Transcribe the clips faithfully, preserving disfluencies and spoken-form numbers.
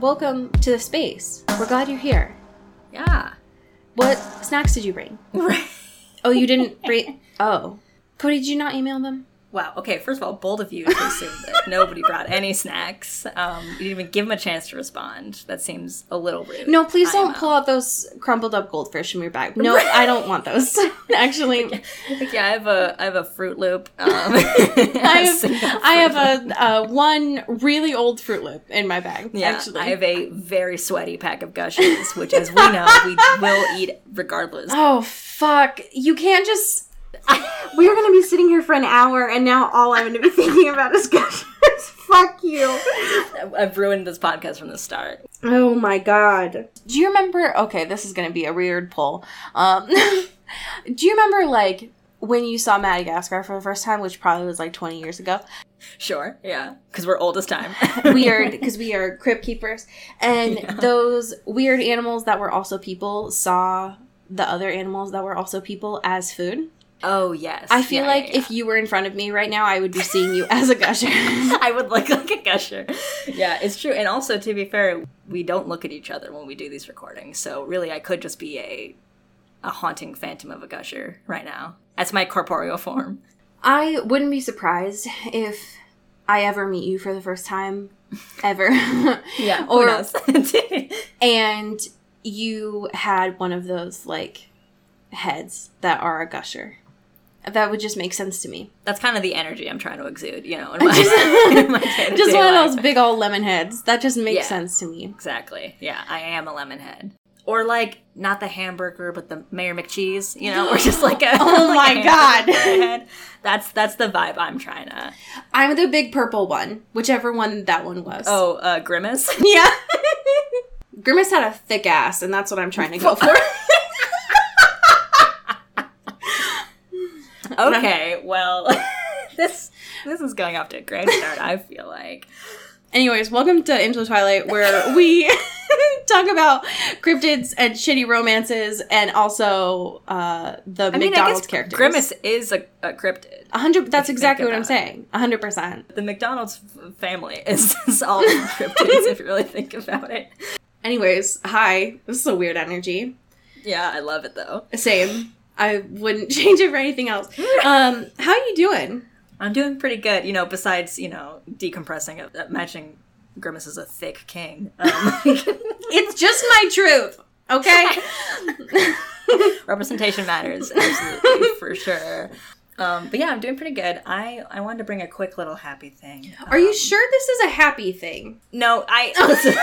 Welcome to the space. We're glad you're here. Yeah. What snacks did you bring? Right. Oh, you didn't bring... Oh. Cody, did you not email them? Wow. Okay, first of all, bold of you to assume that nobody brought any snacks. Um, you didn't even give them a chance to respond. That seems a little rude. No, please don't I M O. Pull out those crumbled up goldfish from your bag. No, right. I don't want those. Actually. Like, yeah, I have a I have a Froot Loop. Um, I have, a I have a uh, one really old Froot Loop in my bag, yeah, actually. I have a very sweaty pack of Gushers, which, as we know, we will eat regardless. Oh, fuck. You can't just... We are going to be sitting here for an hour, and now all I'm going to be thinking about is Gushers. Fuck you. I've ruined this podcast from the start. Oh, my God. Do you remember... Okay, this is going to be a weird poll. Um, do you remember, like, when you saw Madagascar for the first time, which probably was, like, twenty years ago? Sure, yeah. Because we're old as time. Weird, because we are crib keepers. And yeah. Those weird animals that were also people saw the other animals that were also people as food. Oh, yes. I feel yeah, like yeah, yeah. if you were in front of me right now, I would be seeing you as a Gusher. I would look like a Gusher. Yeah, it's true. And also, to be fair, we don't look at each other when we do these recordings. So really, I could just be a a haunting phantom of a Gusher right now. That's my corporeal form. I wouldn't be surprised if I ever meet you for the first time ever. Yeah, or, who knows? And you had one of those, like, heads that are a Gusher. That would just make sense to me. That's kind of the energy I'm trying to exude, you know. In my, just in my just one life. Of those big old lemon heads. That just makes yeah, sense to me. Exactly. Yeah, I am a lemon head. Or like, not the hamburger, but the Mayor McCheese, you know, or just like a oh like my a God head. That's that's the vibe I'm trying to. I'm the big purple one, whichever one that one was. Oh, uh, Grimace? Yeah. Grimace had a thick ass, and that's what I'm trying to go for. Okay, well, this this is going off to a great start, I feel like. Anyways, welcome to Into the Twilight, where we talk about cryptids and shitty romances, and also uh, the I mean, McDonald's characters. Grimace is a, a cryptid. A hundred. That's exactly what I'm saying. A hundred percent. The McDonald's family is, is all cryptids, if you really think about it. Anyways, hi. This is a weird energy. Yeah, I love it, though. Same. I wouldn't change it for anything else. Um, how are you doing? I'm doing pretty good. You know, besides, you know, decompressing, uh, matching Grimace as a thick king. Um, it's just my truth, okay? Representation matters, absolutely, for sure. Um, but yeah, I'm doing pretty good. I, I wanted to bring a quick little happy thing. Um, are you sure this is a happy thing? No, I... Listen,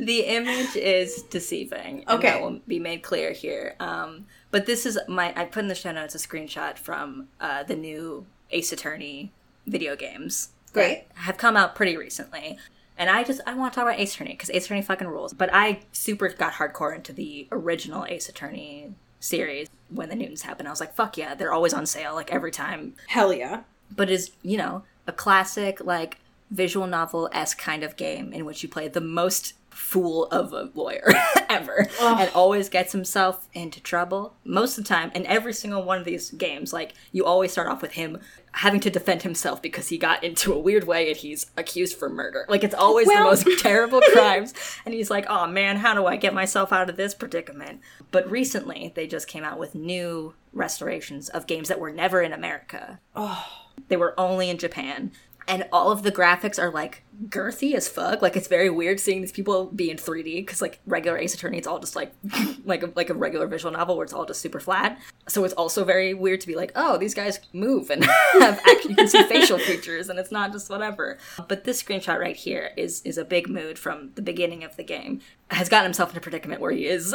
the image is deceiving. And okay. That will be made clear here. Um, but this is my... I put in the show notes a screenshot from uh, the new Ace Attorney video games. Great. Have come out pretty recently. And I just... I want to talk about Ace Attorney, because Ace Attorney fucking rules. But I super got hardcore into the original Ace Attorney series when the Newtons happened. I was like, fuck yeah, they're always on sale, like, every time. Hell yeah. But it's, you know, a classic, like, visual novel-esque kind of game in which you play the most... fool of a lawyer ever. Ugh. And always gets himself into trouble most of the time. And every single one of these games, like, you always start off with him having to defend himself because he got into a weird way and he's accused for murder. Like, it's always well. the most terrible crimes, and he's like, oh man, how do I get myself out of this predicament? But recently they just came out with new restorations of games that were never in America. Oh, they were only in Japan. And all of the graphics are, like, girthy as fuck. Like, it's very weird seeing these people be in three D. Because, like, regular Ace Attorney, it's all just, like, like, a, like a regular visual novel where it's all just super flat. So it's also very weird to be like, oh, these guys move and have actually, you can see facial features. And it's not just whatever. But this screenshot right here is, is a big mood from the beginning of the game. Has gotten himself into a predicament where he is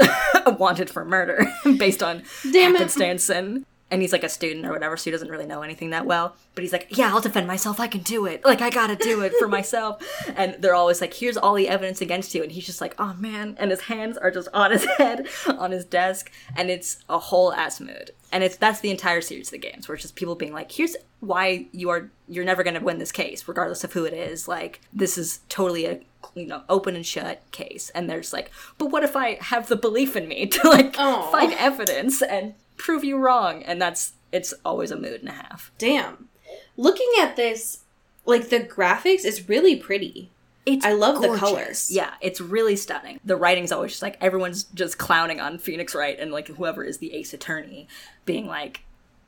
wanted for murder based on damn happenstance it. And... and he's like a student or whatever, so he doesn't really know anything that well. But he's like, yeah, I'll defend myself. I can do it. Like, I gotta do it for myself. And they're always like, here's all the evidence against you. And he's just like, oh, man. And his hands are just on his head, on his desk. And it's a whole ass mood. And it's that's the entire series of the games, where it's just people being like, here's why you are, you're never going to win this case, regardless of who it is. Like, this is totally a, you know, open and shut case. And they're just like, but what if I have the belief in me to, like, Aww. Find evidence and prove you wrong? And that's, it's always a mood and a half. Damn. Looking at this, like, the graphics is really pretty. It's I love gorgeous. The colors. Yeah, it's really stunning. The writing's always just like, everyone's just clowning on Phoenix Wright and, like, whoever is the Ace Attorney being like,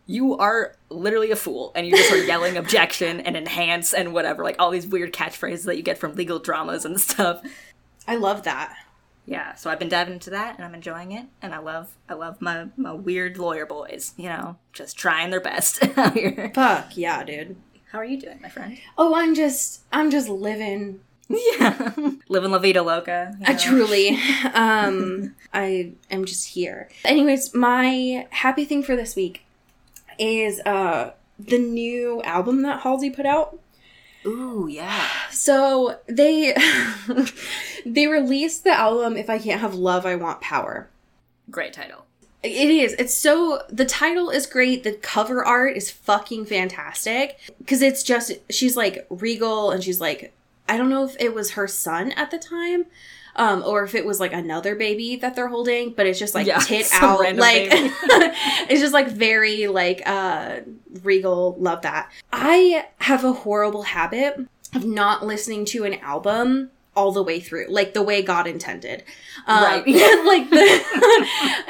you are literally a fool, and you just are yelling objection and enhance and whatever, like all these weird catchphrases that you get from legal dramas and stuff. I love that. Yeah, so I've been diving into that, and I'm enjoying it, and I love I love my, my weird lawyer boys, you know, just trying their best out here. Fuck, yeah, dude. How are you doing, my friend? Oh, I'm just, I'm just living... Yeah. Living La Vida Loca. You know? I truly. Um, I am just here. Anyways, my happy thing for this week is uh, the new album that Halsey put out. Ooh, yeah. So they they released the album If I Can't Have Love, I Want Power. Great title. It is. It's so, the title is great. The cover art is fucking fantastic. Because it's just, she's like regal and she's like, I don't know if it was her son at the time, um, or if it was, like, another baby that they're holding, but it's just, like, yeah, tit out, like, it's just, like, very, like, uh, regal, love that. I have a horrible habit of not listening to an album all the way through, like, the way God intended. Um, right. Like, the,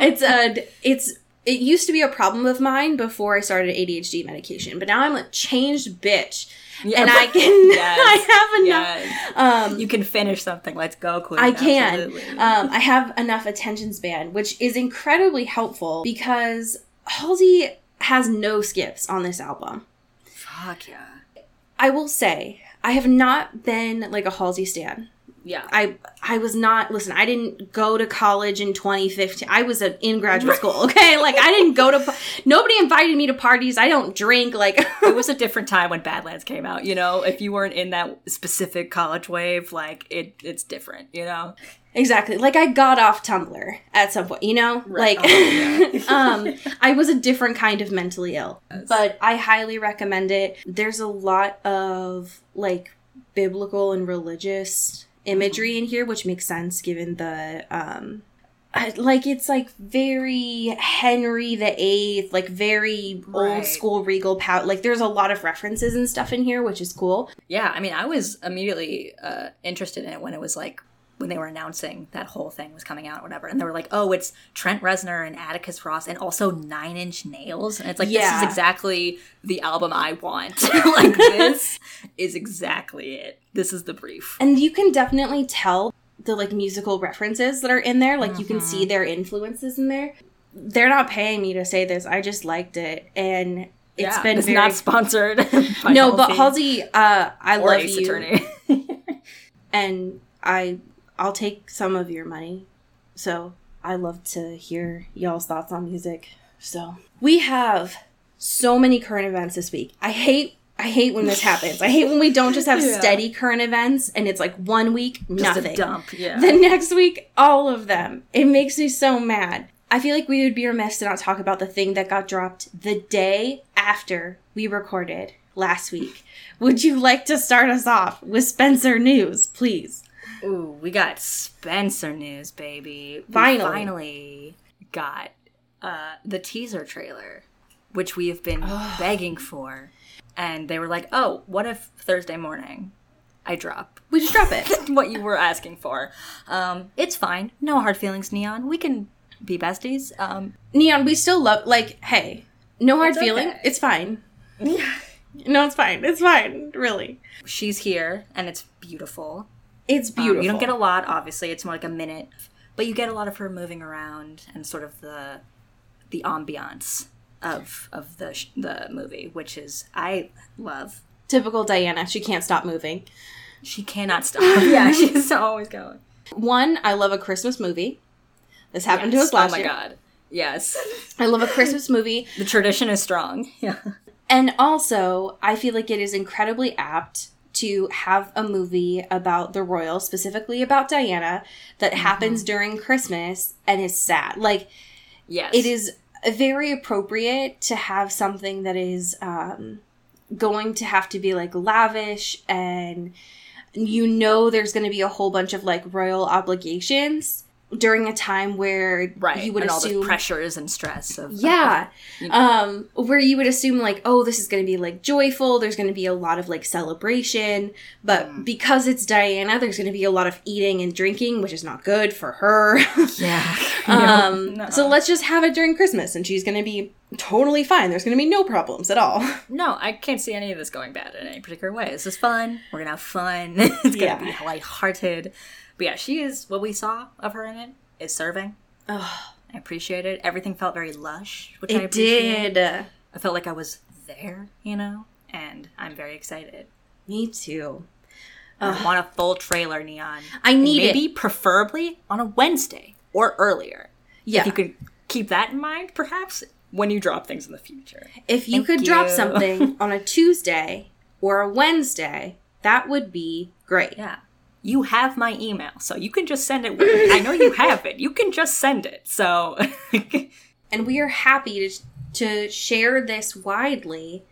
it's, a, it's, it used to be a problem of mine before I started A D H D medication, but now I'm a changed bitch. Yeah, and I can, yes, I have enough. Yes. Um, you can finish something. Let's go, Queen. I can. Um, I have enough attention span, which is incredibly helpful because Halsey has no skips on this album. Fuck yeah. I will say, I have not been like a Halsey stan. Yeah. I I was not, listen, I didn't go to college in twenty fifteen. I was a, in graduate school, okay? Like, I didn't go to, nobody invited me to parties. I don't drink, like. It was a different time when Badlands came out, you know? If you weren't in that specific college wave, like, it it's different, you know? Exactly. Like, I got off Tumblr at some point, you know? Right. Like, oh, yeah. um, I was a different kind of mentally ill. Yes. But I highly recommend it. There's a lot of, like, biblical and religious imagery in here, which makes sense given the um like it's like very Henry the Eighth, like very right. old school regal pout, like there's a lot of references and stuff in here, which is cool. Yeah, I mean, I was immediately uh interested in it when it was like when they were announcing that whole thing was coming out or whatever, and they were like, oh, it's Trent Reznor and Atticus Ross and also Nine Inch Nails. And it's like, yeah. This is exactly the album I want. Like, this is exactly it. This is the brief. And you can definitely tell the, like, musical references that are in there. Like, mm-hmm. You can see their influences in there. They're not paying me to say this. I just liked it. And it's yeah, been it's very... not sponsored. By no, Halsey. But Halsey, uh, I or love Ace you. Attorney. And I... I'll take some of your money. So I love to hear y'all's thoughts on music. So we have so many current events this week. I hate I hate when this happens. I hate when we don't just have yeah. steady current events and it's like one week, just nothing. A dump, yeah. The next week, all of them. It makes me so mad. I feel like we would be remiss to not talk about the thing that got dropped the day after we recorded last week. Would you like to start us off with Spencer News, please? Ooh, we got Spencer news, baby. We finally, finally got uh, the teaser trailer, which we have been begging for. And they were like, oh, what if Thursday morning I drop? We just drop it. What you were asking for. Um, it's fine. No hard feelings, Neon. We can be besties. Um, Neon, we still love, like, hey, no hard it's feeling. Okay. It's fine. No, it's fine. It's fine. Really. She's here, and it's beautiful. It's beautiful. Um, you don't get a lot, obviously. It's more like a minute. But you get a lot of her moving around and sort of the the ambiance of of the sh- the movie, which is, I love. Typical Diana. She can't stop moving. She cannot stop. Yeah, she's always going. One, I love a Christmas movie. This happened yes. to us last year. Oh, my year. God. Yes. I love a Christmas movie. The tradition is strong. Yeah. And also, I feel like it is incredibly apt to have a movie about the royal, specifically about Diana, that mm-hmm. happens during Christmas and is sad. Like, yes. It is very appropriate to have something that is um, going to have to be, like, lavish and, you know, there's going to be a whole bunch of, like, royal obligations during a time where right. you would and assume all the pressures and stress of yeah of, you know. um where you would assume, like, oh, this is going to be, like, joyful, there's going to be a lot of, like, celebration, but mm. because it's Diana, there's going to be a lot of eating and drinking, which is not good for her. Yeah. um no. So let's just have it during Christmas and she's going to be totally fine. There's going to be no problems at all. No, I can't see any of this going bad in any particular way. This is fun. We're going to have fun. It's going to yeah. be lighthearted. But yeah, she is, what we saw of her in it is serving. Oh, I appreciate it. Everything felt very lush, which I appreciated. It did. I felt like I was there, you know? And I'm very excited. Me too. I want a full trailer, Neon. I need maybe, it. Maybe, preferably, on a Wednesday or earlier. Yeah. If you could keep that in mind, perhaps, when you drop things in the future. If you Thank could you. drop something on a Tuesday or a Wednesday, that would be great. Yeah. You have my email, so you can just send it. With I know you have it. You can just send it. So, and we are happy to to share this widely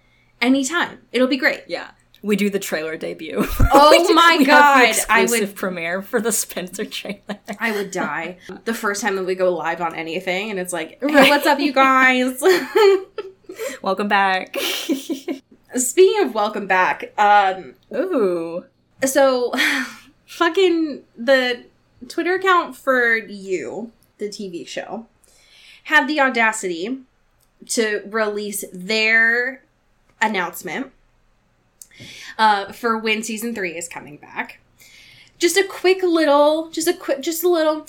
anytime. It'll be great. Yeah, we do the trailer debut. Oh do, my god! Have the exclusive I would premiere for the Spencer trailer. I would die the first time that we go live on anything, and it's like, hey, what's up, you guys? Welcome back. Speaking of welcome back, um, ooh, so. Fucking the Twitter account for You, the T V show, had the audacity to release their announcement uh, for when season three is coming back. Just a quick little, just a quick, just a little,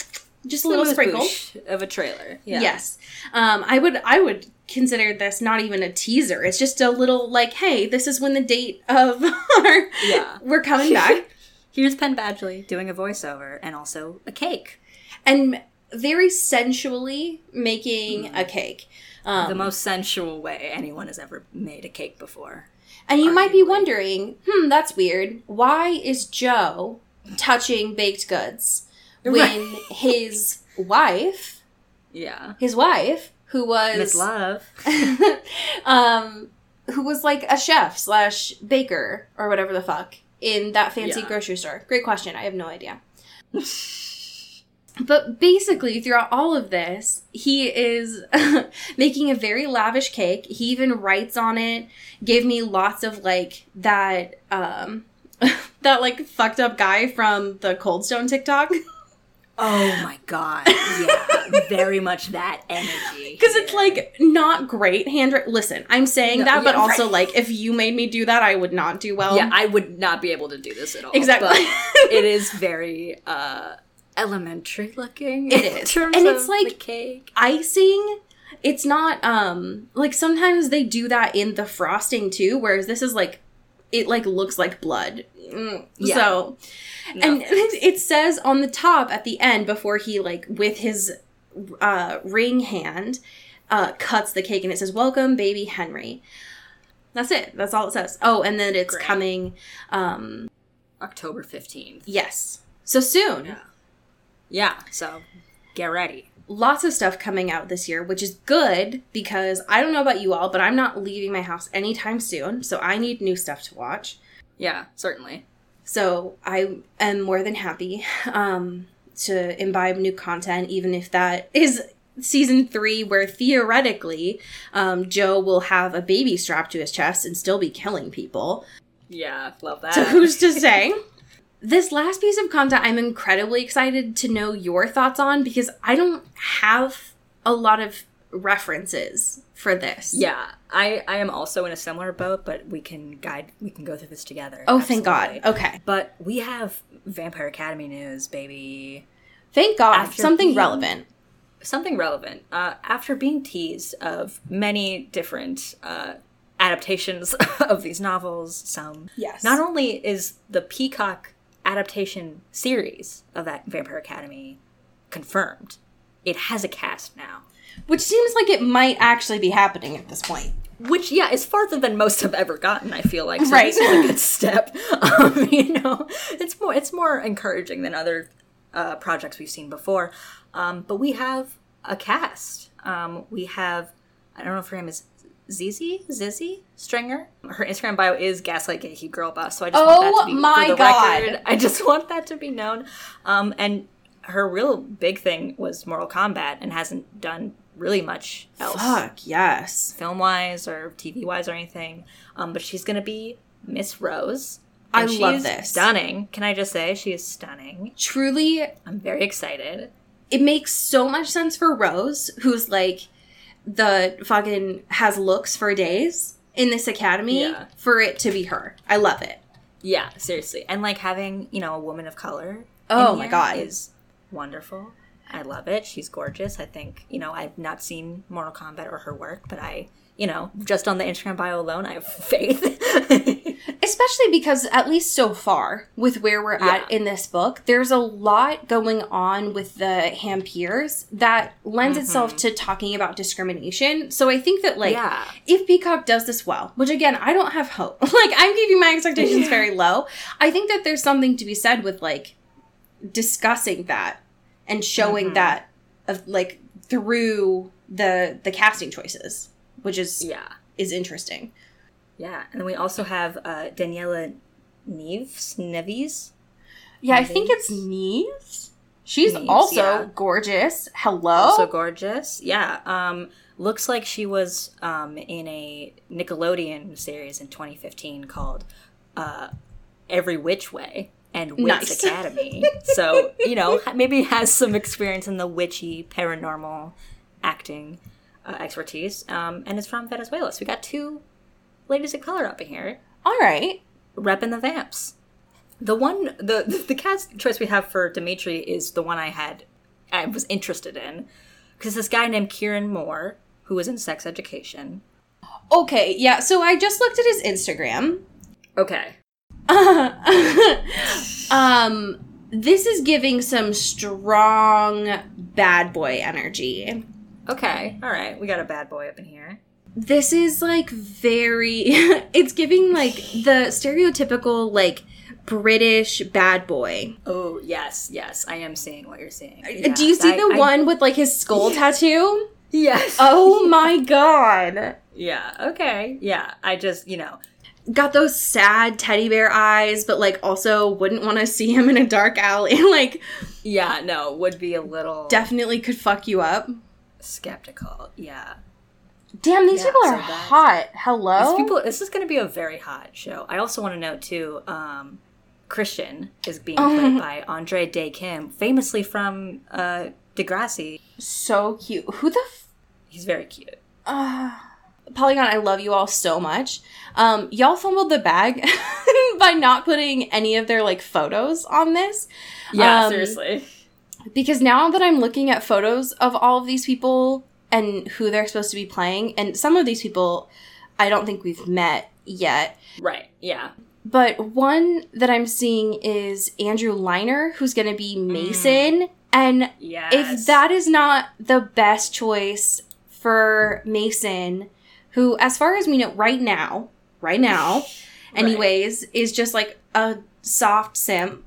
just a little sprinkle of a trailer. Yeah. Yes, um, I would, I would consider this not even a teaser. It's just a little, like, hey, this is when the date of our yeah we're coming back. Here's Penn Badgley doing a voiceover and also a cake. And very sensually making mm. a cake. Um, the most sensual way anyone has ever made a cake before. And you arguably. might be wondering, hmm, that's weird. Why is Joe touching baked goods when right. his wife, yeah, his wife, who was... Miss Love. um, who was like a chef slash baker or whatever the fuck. In that fancy yeah. grocery store. Great question. I have no idea. But basically, throughout all of this, he is making a very lavish cake. He even writes on it, gave me lots of, like, that, um, that, like, fucked up guy from the Cold Stone TikTok. Oh, my God. Yeah, very much that energy. Because it's, like, not great handwriting. Listen, I'm saying no, that, but yeah, also, right. like, if you made me do that, I would not do well. Yeah, I would not be able to do this at all. Exactly. But it is very uh, elementary looking. It is. In terms and it's, of like, the cake. Icing. It's not, um, like, sometimes they do that in the frosting, too, whereas this is, like, it, like, looks like blood. Mm. Yeah. So, no, and thanks. It says on the top at the end before he, like, with his uh, ring hand, uh, cuts the cake, and it says, welcome, baby Henry. That's it. That's all it says. Oh, and then it's Great. coming. Um, October fifteenth. Yes. So soon. Yeah. Yeah. So get ready. Lots of stuff coming out this year, which is good because I don't know about you all, but I'm not leaving my house anytime soon. So I need new stuff to watch. Yeah, certainly. So I am more than happy um, to imbibe new content, even if that is season three, where theoretically um, Joe will have a baby strapped to his chest and still be killing people. Yeah, love that. So who's to say? This last piece of content I'm incredibly excited to know your thoughts on because I don't have a lot of references for this. Yeah, I, I am also in a similar boat, but we can guide, we can go through this together. Oh, absolutely. Thank God. Okay. But we have Vampire Academy news, baby. Thank God. After something being, relevant. Something relevant. Uh, after being teased of many different uh, adaptations of these novels, some. Yes. Not only is the Peacock adaptation series of that Vampire Academy confirmed. It has a cast now. Which seems like it might actually be happening at this point. Which, yeah, is farther than most have ever gotten, I feel like. So right. This is a good step. Um, you know, it's more it's more encouraging than other uh, projects we've seen before. Um, but we have a cast. Um, we have, I don't know if her name is Zizi? Zizi? Stringer? Her Instagram bio is Gaslight Gay Heat Girl Boss, so I just oh, want that to be my for the God. record. I just want that to be known. Um, and her real big thing was Mortal Kombat and hasn't done really much else. Fuck, yes. Film-wise or T V-wise or anything. Um, but she's going to be Miss Rose. I love this. She's stunning. Can I just say she is stunning? Truly. I'm very excited. It makes so much sense for Rose, who's like the fucking has looks for days in this academy yeah. for it to be her. I love it. Yeah, seriously. And like having, you know, a woman of color oh my God is wonderful. I love it. She's gorgeous. I think, you know, I've not seen Mortal Kombat or her work, but I, you know, just on the Instagram bio alone, I have faith. Especially because, at least so far, with where we're yeah. at in this book, there's a lot going on with the Hampiers that lends mm-hmm. itself to talking about discrimination. So I think that, like, yeah. if Peacock does this well, which, again, I don't have hope. Like, I'm keeping my expectations yeah. very low. I think that there's something to be said with, like, discussing that. And showing mm-hmm. that, of, like, through the the casting choices, which is yeah. is interesting. Yeah, and we also have uh, Daniela Neves. Neves? Yeah, Neves? I think it's Neves. She's Neves, also yeah. gorgeous. Hello? Also gorgeous, yeah. Um, looks like she was um, in a Nickelodeon series in twenty fifteen called uh, Every Which Way. And Witch nice. Academy. So, you know, maybe has some experience in the witchy, paranormal acting uh, expertise. Um, and it's from Venezuela. So we got two ladies of color up in here. All right. Repping the Vamps. The one, the, the cast choice we have for Dimitri is the one I had, I was interested in. Because this guy named Kieran Moore, who was in sex education. Okay, yeah. So I just looked at his Instagram. Okay. um, this is giving some strong bad boy energy. Okay. All right. We got a bad boy up in here. This is, like, very... it's giving, like, the stereotypical, like, British bad boy. Oh, yes. Yes. I am seeing what you're seeing. Yeah, do you see I, the I, one I... with, like, his skull yeah. tattoo? Yes. Oh, my God. Yeah. Okay. Yeah. I just, you know... Got those sad teddy bear eyes, but, like, also wouldn't want to see him in a dark alley. Like, yeah, no, would be a little... Definitely could fuck you up. Skeptical, yeah. Damn, these yeah, people are so hot. Hello? These people, this is going to be a very hot show. I also want to note, too, um, Christian is being oh. played by Andre Day Kim, famously from uh, Degrassi. So cute. Who the f... He's very cute. Ugh. Polygon, I love you all so much. Um, y'all fumbled the bag by not putting any of their, like, photos on this. Yeah, um, seriously. Because now that I'm looking at photos of all of these people and who they're supposed to be playing, and some of these people I don't think we've met yet. Right, yeah. But one that I'm seeing is Andrew Liner, who's going to be Mason. Mm. And yes. if that is not the best choice for Mason... who, as far as we know, right now, right now, anyways, right. is just, like, a soft simp.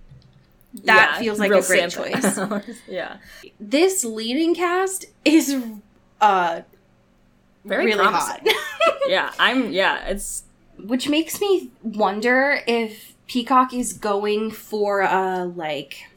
That yeah, feels like a great choice. yeah. This leading cast is uh, very really promising. Hot. yeah, I'm, yeah, it's... Which makes me wonder if Peacock is going for a, like,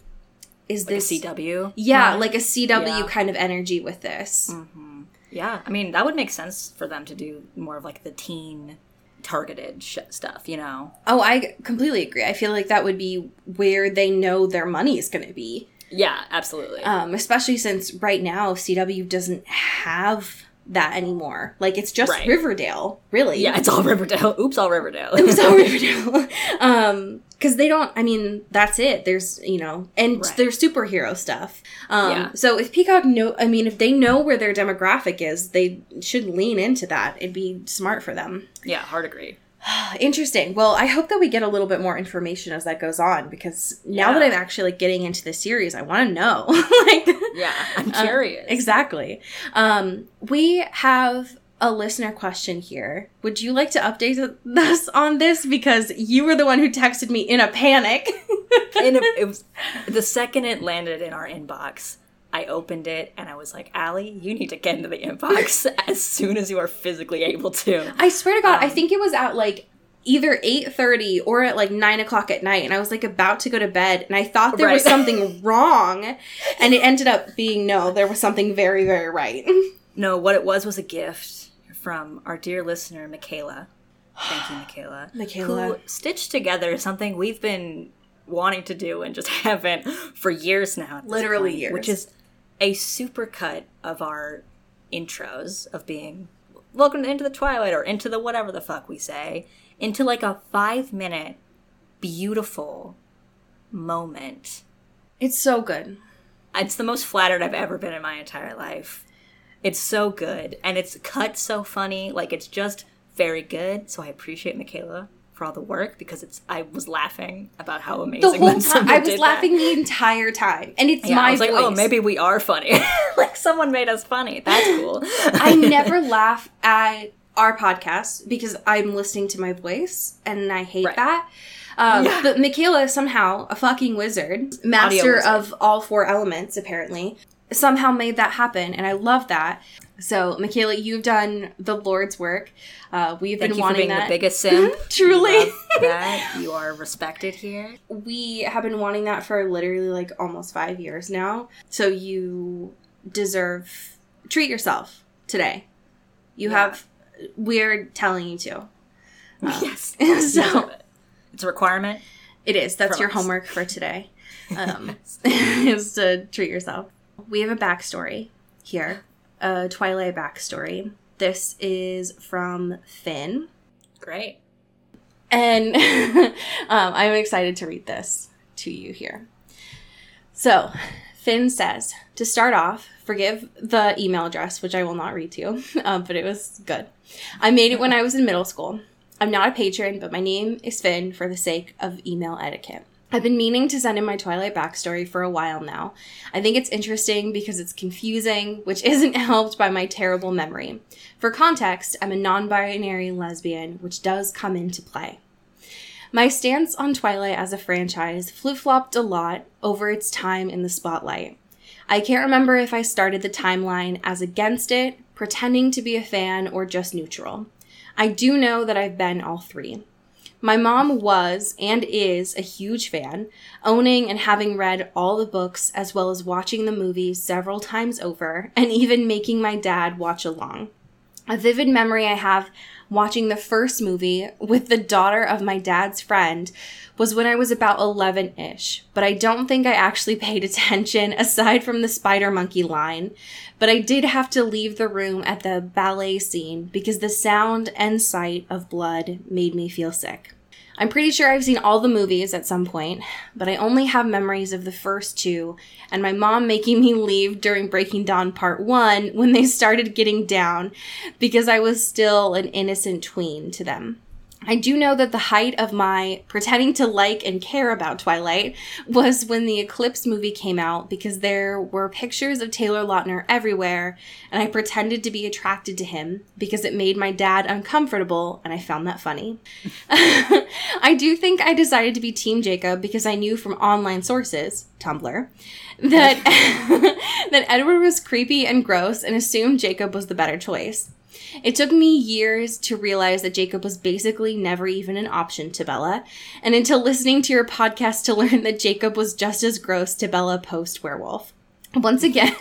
is like this... a C W? Yeah, right. Like a C W yeah. kind of energy with this. Mm-hmm. Yeah, I mean, that would make sense for them to do more of, like, the teen-targeted sh- stuff, you know? Oh, I completely agree. I feel like that would be where they know their money is going to be. Yeah, absolutely. Um, especially since right now, C W doesn't have that anymore. Like, it's just right. Riverdale, really. Yeah, it's all Riverdale. Oops, all Riverdale. Oops, all Riverdale. Um, because they don't, I mean, that's it. There's, you know, and right. there's superhero stuff. Um, yeah. So if Peacock know, I mean, if they know where their demographic is, they should lean into that. It'd be smart for them. Yeah, hard agree. Interesting. Well, I hope that we get a little bit more information as that goes on, because now yeah. that I'm actually like, getting into the series, I want to know. like, yeah, I'm curious. Um, exactly. Um, we have a listener question here. Would you like to update us on this? Because you were the one who texted me in a panic. in a, it was, the second it landed in our inbox, I opened it and I was like, Allie, you need to get into the inbox as soon as you are physically able to. I swear to God, um, I think it was at like either eight thirty or at like nine o'clock at night. And I was like about to go to bed and I thought there right. was something wrong. And it ended up being, no, there was something very, very right. No, what it was was a gift from our dear listener, Michaela. Thank you, Michaela. Michaela. Who stitched together something we've been wanting to do and just haven't for years now. Literally point, years. Which is a super cut of our intros of being welcome to Into the Twilight or into the whatever the fuck we say into like a five minute beautiful moment. It's so good. It's the most flattered I've ever been in my entire life. It's so good. And it's cut so funny. Like it's just very good. So I appreciate Michaela for all the work because it's I was laughing about how amazing the whole time I was laughing that. the entire time and it's yeah, my I was like voice. Oh, maybe we are funny. Like someone made us funny. That's cool. I never laugh at our podcast because I'm listening to my voice and I hate right. that um yeah. But Michaela somehow, a fucking wizard, master wizard. Of all four elements apparently, somehow made that happen and I love that. So, Michaela, you've done the Lord's work. Uh, we've Thank been you wanting for being that. The biggest simp. Truly. You love that. You are respected here. We have been wanting that for literally like almost five years now. So you deserve, treat yourself today. You yeah. have, we're telling you to. Um, yes. So you it. It's a requirement. It is. That's your us. Homework for today. Um, is to treat yourself. We have a backstory here. A Twilight backstory. This is from Finn. Great. And um, I'm excited to read this to you here. So, Finn says, to start off, forgive the email address, which I will not read to you, um, but it was good. I made it when I was in middle school. I'm not a patron, but my name is Finn for the sake of email etiquette. I've been meaning to send in my Twilight backstory for a while now. I think it's interesting because it's confusing, which isn't helped by my terrible memory. For context, I'm a non-binary lesbian, which does come into play. My stance on Twilight as a franchise flip-flopped a lot over its time in the spotlight. I can't remember if I started the timeline as against it, pretending to be a fan, or just neutral. I do know that I've been all three. My mom was and is a huge fan, owning and having read all the books as well as watching the movies several times over and even making my dad watch along. A vivid memory I have watching the first movie with the daughter of my dad's friend was when I was about eleven-ish, but I don't think I actually paid attention aside from the spider monkey line, but I did have to leave the room at the ballet scene because the sound and sight of blood made me feel sick. I'm pretty sure I've seen all the movies at some point, but I only have memories of the first two and my mom making me leave during Breaking Dawn Part one when they started getting down because I was still an innocent tween to them. I do know that the height of my pretending to like and care about Twilight was when the Eclipse movie came out because there were pictures of Taylor Lautner everywhere and I pretended to be attracted to him because it made my dad uncomfortable and I found that funny. I do think I decided to be Team Jacob because I knew from online sources, Tumblr, that that Edward was creepy and gross and assumed Jacob was the better choice. It took me years to realize that Jacob was basically never even an option to Bella, and until listening to your podcast to learn that Jacob was just as gross to Bella post-werewolf. Once again,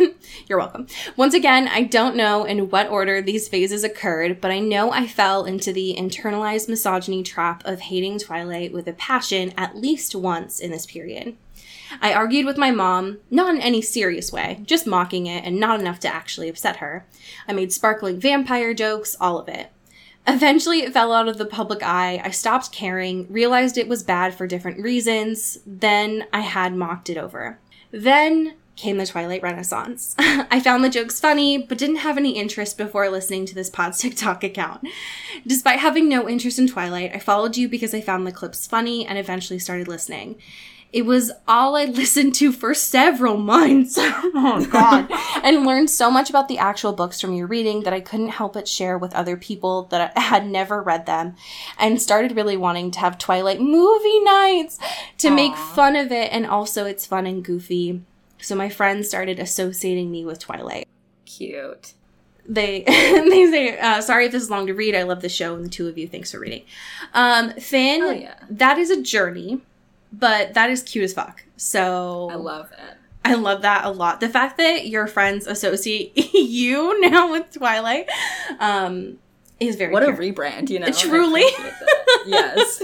you're welcome. Once again, I don't know in what order these phases occurred, but I know I fell into the internalized misogyny trap of hating Twilight with a passion at least once in this period. I argued with my mom, not in any serious way, just mocking it and not enough to actually upset her. I made sparkling vampire jokes, all of it. Eventually, it fell out of the public eye. I stopped caring, realized it was bad for different reasons. Then I had mocked it over. Then came the Twilight Renaissance. I found the jokes funny, but didn't have any interest before listening to this pod's TikTok account. Despite having no interest in Twilight, I followed you because I found the clips funny and eventually started listening. It was all I listened to for several months. Oh, God. And learned so much about the actual books from your reading that I couldn't help but share with other people that had never read them, and started really wanting to have Twilight movie nights to Aww. Make fun of it. And also it's fun and goofy. So my friends started associating me with Twilight. Cute. They they say, uh, sorry if this is long to read. I love the show, and the two of you, thanks for reading. Um, Finn, oh, yeah. That is a journey, but that is cute as fuck. So I love it. I love that a lot. The fact that your friends associate you now with Twilight um, is very What cute. A rebrand, you know? Truly. Yes.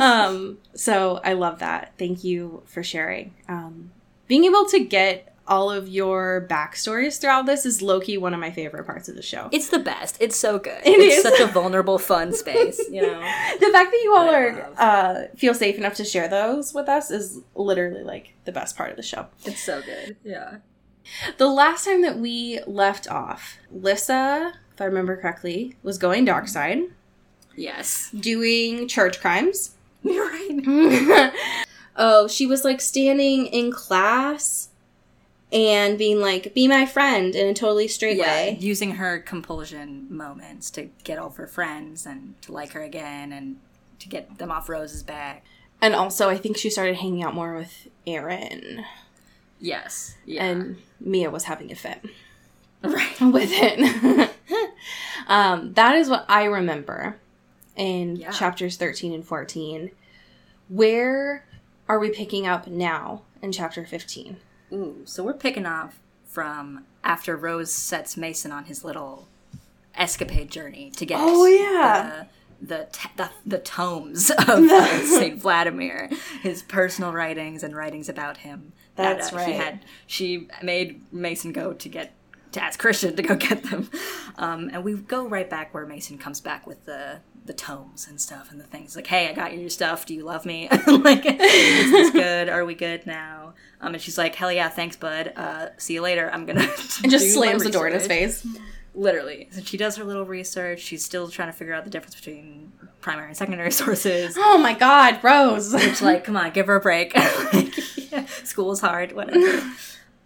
um, so I love that. Thank you for sharing. Um Being able to get all of your backstories throughout this is low-key one of my favorite parts of the show. It's the best. It's so good. It it's is. Such a vulnerable, fun space, you know? The fact that you all are uh, feel safe enough to share those with us is literally, like, the best part of the show. It's so good. Yeah. The last time that we left off, Lissa, if I remember correctly, was going dark side. Yes. Doing church crimes. You're right. Oh, she was, like, standing in class and being like, be my friend in a totally straight yeah, way. Using her compulsion moments to get all of her friends and to like her again and to get them off Rose's back. And also, I think she started hanging out more with Aaron. Yes. Yeah. And Mia was having a fit. Right. With it. um, that is what I remember in yeah. chapters thirteen and fourteen. Where... are we picking up now in chapter fifteen? Ooh, so we're picking up from after Rose sets Mason on his little escapade journey to get oh, yeah. the, the, t- the the tomes of uh, Saint Vladimir, his personal writings and writings about him. That's that, uh, right. She, had, she made Mason go to get to ask Christian to go get them, um, and we go right back where Mason comes back with the. the tomes and stuff and the things like, hey, I got you your stuff, do you love me? Like, is this good, are we good now? Um and she's like, hell yeah, thanks bud, uh see you later, I'm gonna and just slams the door in his face, literally. So she does her little research. She's still trying to figure out the difference between primary and secondary sources. Oh my god, Rose. Which, like, come on, give her a break. Like, yeah, school's hard, whatever.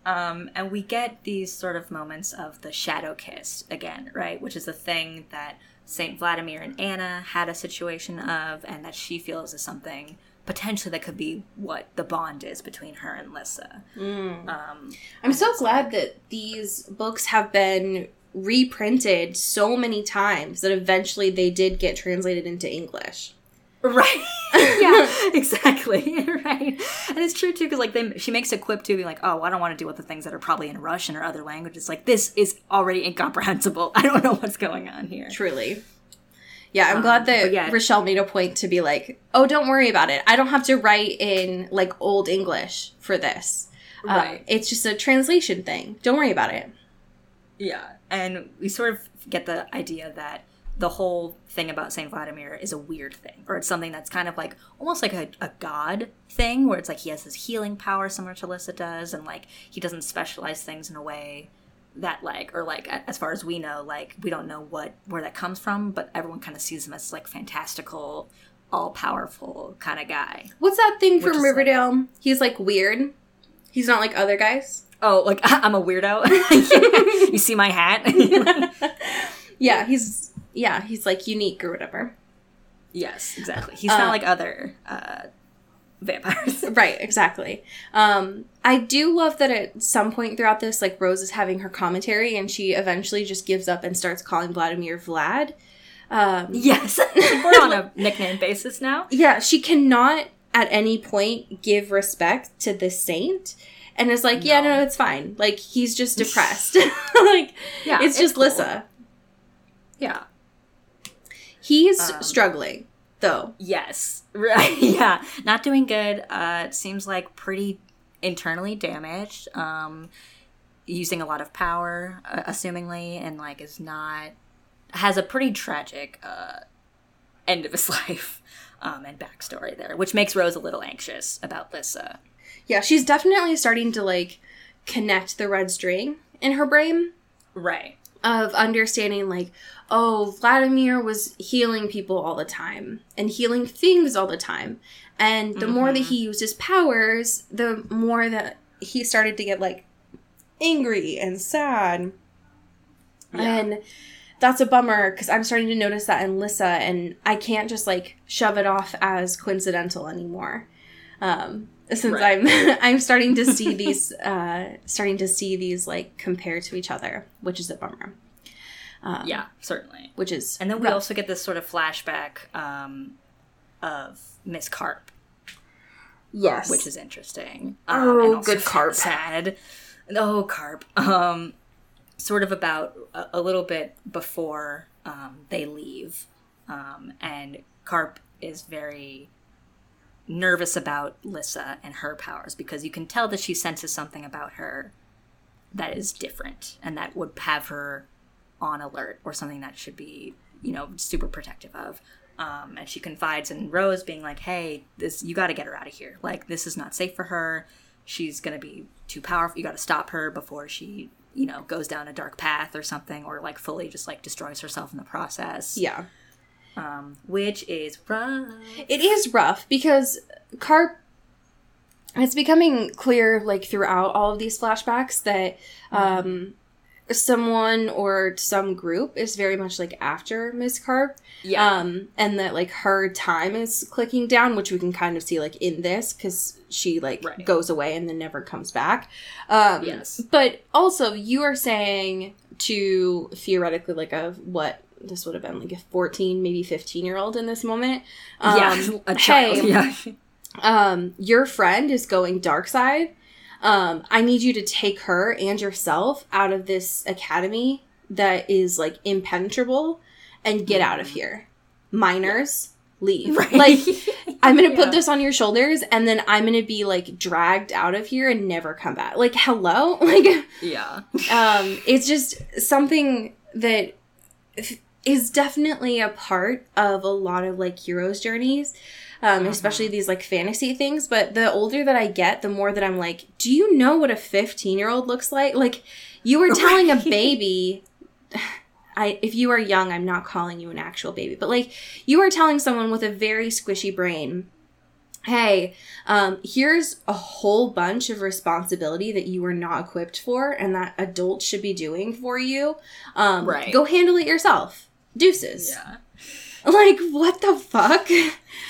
Um, and we get these sort of moments of the shadow kiss again, right? Which is the thing that Saint Vladimir and Anna had a situation of, and that she feels is something potentially that could be what the bond is between her and Lissa. Mm. Um, I'm so glad like, that these books have been reprinted so many times that eventually they did get translated into English. Right. Yeah, exactly. Right. And it's true, too, because, like, they, she makes a quip, too, being like, oh, I don't want to deal with the things that are probably in Russian or other languages. Like, this is already incomprehensible. I don't know what's going on here. Truly. Yeah, I'm um, glad that yeah. Rochelle made a point to be like, oh, don't worry about it. I don't have to write in, like, Old English for this. Right. Um, it's just a translation thing. Don't worry about it. Yeah. And we sort of get the idea that the whole thing about Saint Vladimir is a weird thing, or it's something that's kind of like almost like a, a god thing, where it's like he has this healing power similar to Lissa does, and like he doesn't specialize things in a way that like, or like as far as we know, like we don't know what where that comes from, but everyone kind of sees him as like fantastical, all powerful kind of guy. What's that thing from Riverdale? Like, he's like weird. He's not like other guys. Oh, like I'm a weirdo. You see my hat? Yeah, he's. Yeah, he's, like, unique or whatever. Yes, exactly. He's uh, not like other uh, vampires. Right, exactly. Um, I do love that at some point throughout this, like, Rose is having her commentary, and she eventually just gives up and starts calling Vladimir Vlad. Um, yes. We're on a nickname basis now. Yeah, she cannot at any point give respect to this saint. And is like, no. yeah, no, it's fine. Like, he's just depressed. Like, yeah, it's, it's just cool. Lissa. Yeah. He's um, struggling, though. Yes. Right. Yeah. Not doing good. Uh, it seems like pretty internally damaged. Um, using a lot of power, uh, assumingly, and like is not has a pretty tragic uh, end of his life um, and backstory there, which makes Rose a little anxious about Lissa. Yeah, she's definitely starting to like connect the red string in her brain. Right. Of understanding, like, oh, Vladimir was healing people all the time and healing things all the time. And the mm-hmm. more that he used his powers, the more that he started to get, like, angry and sad. Yeah. And that's a bummer because I'm starting to notice that in Lissa, and I can't just, like, shove it off as coincidental anymore. Um, since right. I'm I'm starting to see these uh, starting to see these like compare to each other, which is a bummer. Um, yeah, certainly. Which is and then we rough. also get this sort of flashback um, of Miss Carp. Yes, which is interesting. Um, oh, and also good Carp. Sad. Oh, Carp. Um, sort of about a, a little bit before um, they leave, um, and Carp is very nervous about Lissa and her powers because you can tell that she senses something about her that is different and that would have her on alert or something that should be, you know, super protective of. Um, and she confides in Rose being like, hey, this, you got to get her out of here. Like, this is not safe for her. She's going to be too powerful. You got to stop her before she, you know, goes down a dark path or something, or like fully just like destroys herself in the process. Yeah. Um, which is rough. It is rough because Carp, it's becoming clear, like, throughout all of these flashbacks that um, mm. someone or some group is very much, like, after Miss Carp. Yeah. Um, and that, like, her time is clicking down, which we can kind of see, like, in this because she, like, right. goes away and then never comes back. Um, yes. But also, you are saying to, theoretically, like, a what? This would have been like a fourteen, maybe fifteen-year-old in this moment. Um, yeah, a child. Hey, yeah. um, your friend is going dark side. Um, I need you to take her and yourself out of this academy that is like impenetrable and get mm. out of here. Minors, yeah. leave. Right. Like, I'm going to yeah. put this on your shoulders and then I'm going to be like dragged out of here and never come back. Like, hello? Like, yeah. um, it's just something that is definitely a part of a lot of, like, heroes' journeys, um, mm-hmm. especially these, like, fantasy things. But the older that I get, the more that I'm like, do you know what a fifteen-year-old looks like? Like, you were telling right. a baby, I, if you are young, I'm not calling you an actual baby, but, like, you are telling someone with a very squishy brain, hey, um, here's a whole bunch of responsibility that you were not equipped for and that adults should be doing for you. Um, right. Go handle it yourself. Deuces. Yeah. Like, what the fuck?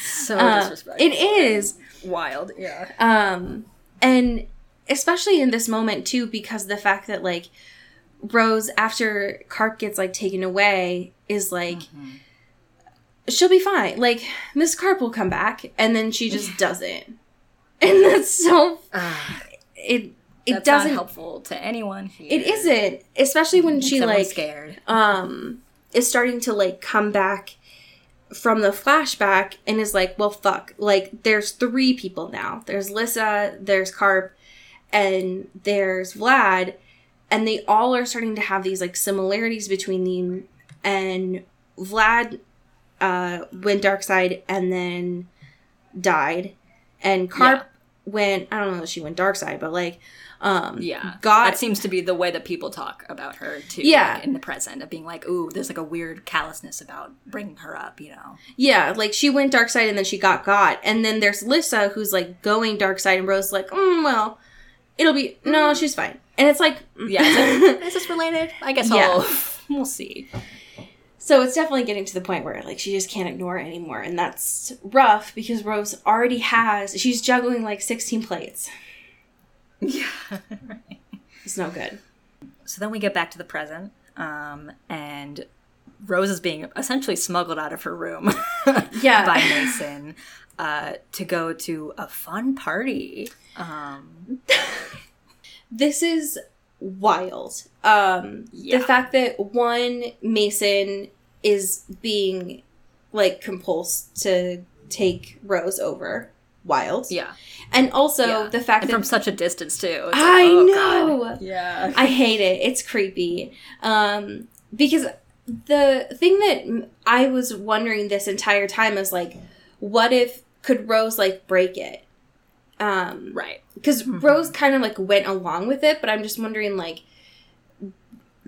So uh, disrespectful. It is. Wild, yeah. Um, and especially in this moment, too, because the fact that, like, Rose, after Carp gets, like, taken away, is, like... Mm-hmm. She'll be fine. Like, Miss Carp will come back, and then she just yeah. doesn't. And that's so... Uh, it it that's doesn't... That's not helpful to anyone here. It isn't. Especially when she, Someone's like... scared. Um, is starting to, like, come back from the flashback and is like, well, fuck. Like, there's three people now. There's Lissa, there's Carp, and there's Vlad. And they all are starting to have these, like, similarities between them. And Vlad... Uh, went dark side and then died, and Carp yeah. went. I don't know if she went dark side, but like, um, yeah, got that seems to be the way that people talk about her too. Yeah, like in the present of being like, ooh, there's like a weird callousness about bringing her up, you know? Yeah, like she went dark side and then she got got, and then there's Lissa who's like going dark side, and Rose like, mm, well, it'll be no, she's fine, and it's like, yeah, it's like, is this related? I guess yeah. I'll we'll see. So it's definitely getting to the point where, like, she just can't ignore it anymore. And that's rough because Rose already has... She's juggling, like, sixteen plates. Yeah, right. It's no good. So then we get back to the present. Um, and Rose is being essentially smuggled out of her room yeah. by Mason uh, to go to a fun party. Um. This is... wild. Um, yeah. The fact that one Mason is being like compulsed to take Rose over, wild. Yeah, and also yeah. the fact and that from such a distance too. It's I like, oh, know. God. Yeah, I hate it. It's creepy. Um, because the thing that I was wondering this entire time is like, what if could Rose like break it? Um, right. Because mm-hmm. Rose kind of, like, went along with it, but I'm just wondering, like,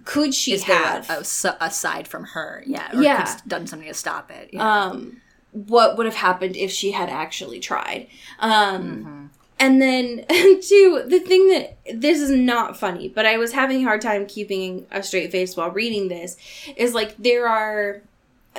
could she Is have... There a, a, aside from her, yeah. Or yeah. could done something to stop it. Yeah. Um, what would have happened if she had actually tried? Um, mm-hmm. And then, too, the thing that... This is not funny, but I was having a hard time keeping a straight face while reading this, is, like, there are...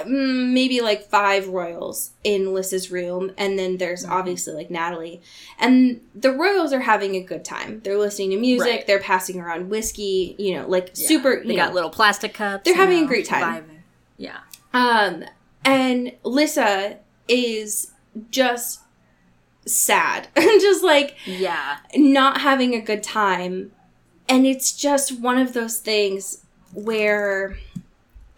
maybe like five royals in Lissa's room, and then there's mm-hmm. obviously like Natalie, and the royals are having a good time. They're listening to music, right. they're passing around whiskey, you know, like yeah. super. They you got know, little plastic cups. They're having know, a great time. Vibing. Yeah. Um, and Lissa is just sad, just like yeah, not having a good time, and it's just one of those things where.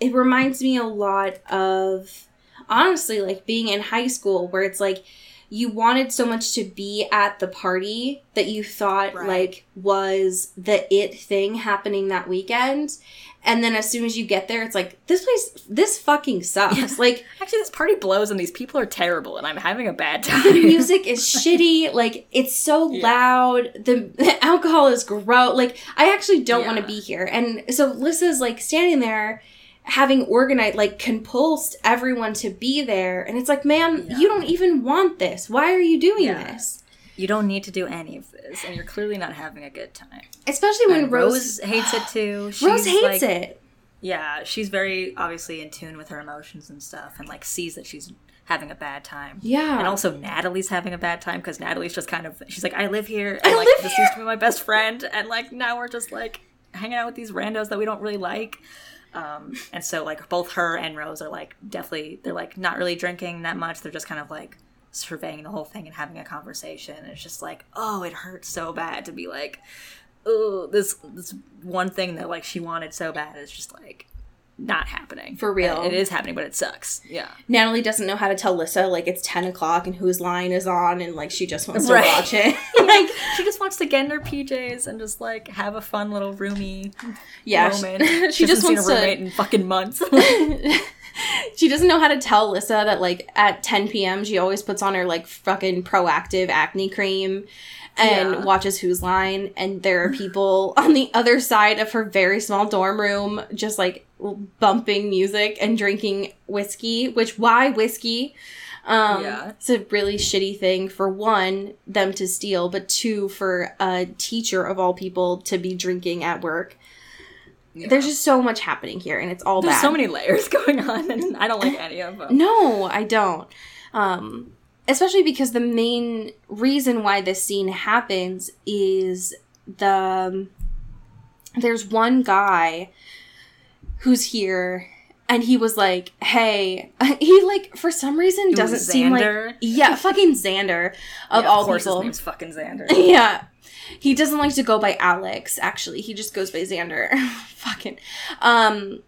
It reminds me a lot of, honestly, like, being in high school where it's, like, you wanted so much to be at the party that you thought, right. like, was the it thing happening that weekend. And then as soon as you get there, it's like, this place, this fucking sucks. Yeah. Like, actually, this party blows and these people are terrible and I'm having a bad time. The music is shitty. Like, it's so yeah. loud. The, the alcohol is gross. Like, I actually don't yeah. want to be here. And so Lissa's, like, standing there. Having organized, like, compulsed everyone to be there. And it's like, ma'am, yeah. you don't even want this. Why are you doing yeah. this? You don't need to do any of this. And you're clearly not having a good time. Especially when and Rose... Rose hates it, too. She's Rose hates like, it. Yeah, she's very, obviously, in tune with her emotions and stuff. And, like, sees that she's having a bad time. Yeah. And also Natalie's having a bad time. Because Natalie's just kind of... She's like, I live here. And, I like, live this here. Used to be my best friend. And, like, now we're just, like, hanging out with these randos that we don't really like. Um, and so, like, both her and Rose are, like, definitely, they're, like, not really drinking that much. They're just kind of, like, surveying the whole thing and having a conversation. And it's just, like, oh, it hurts so bad to be, like, oh, this this one thing that, like, she wanted so bad is just, like, not happening. For real. It, it is happening, but it sucks. Yeah. Natalie doesn't know how to tell Lissa, like, it's ten o'clock and whose line is on and, like, she just wants right. to watch it. Like, she just wants to get in her P Js and just, like, have a fun little roomy yeah, moment. She, she just wants seen a roommate to... in fucking months. She doesn't know how to tell Lissa that, like, at ten p.m. she always puts on her, like, fucking proactive acne cream and yeah. watches Who's Line, and there are people on the other side of her very small dorm room just, like, bumping music and drinking whiskey, which, why whiskey? Um, yeah. It's a really shitty thing for, one, them to steal, but two, for a teacher of all people to be drinking at work. Yeah. There's just so much happening here, and it's all There's bad. There's so many layers going on, and I don't like any of them. No, I don't. Um, especially because the main reason why this scene happens is the... There's one guy who's here... And he was like, hey, he, like, for some reason doesn't seem like... Yeah, fucking Xander, of all people. Yeah, of course his name's fucking Xander. Yeah. He doesn't like to go by Alex, actually. He just goes by Xander. Fucking. Um,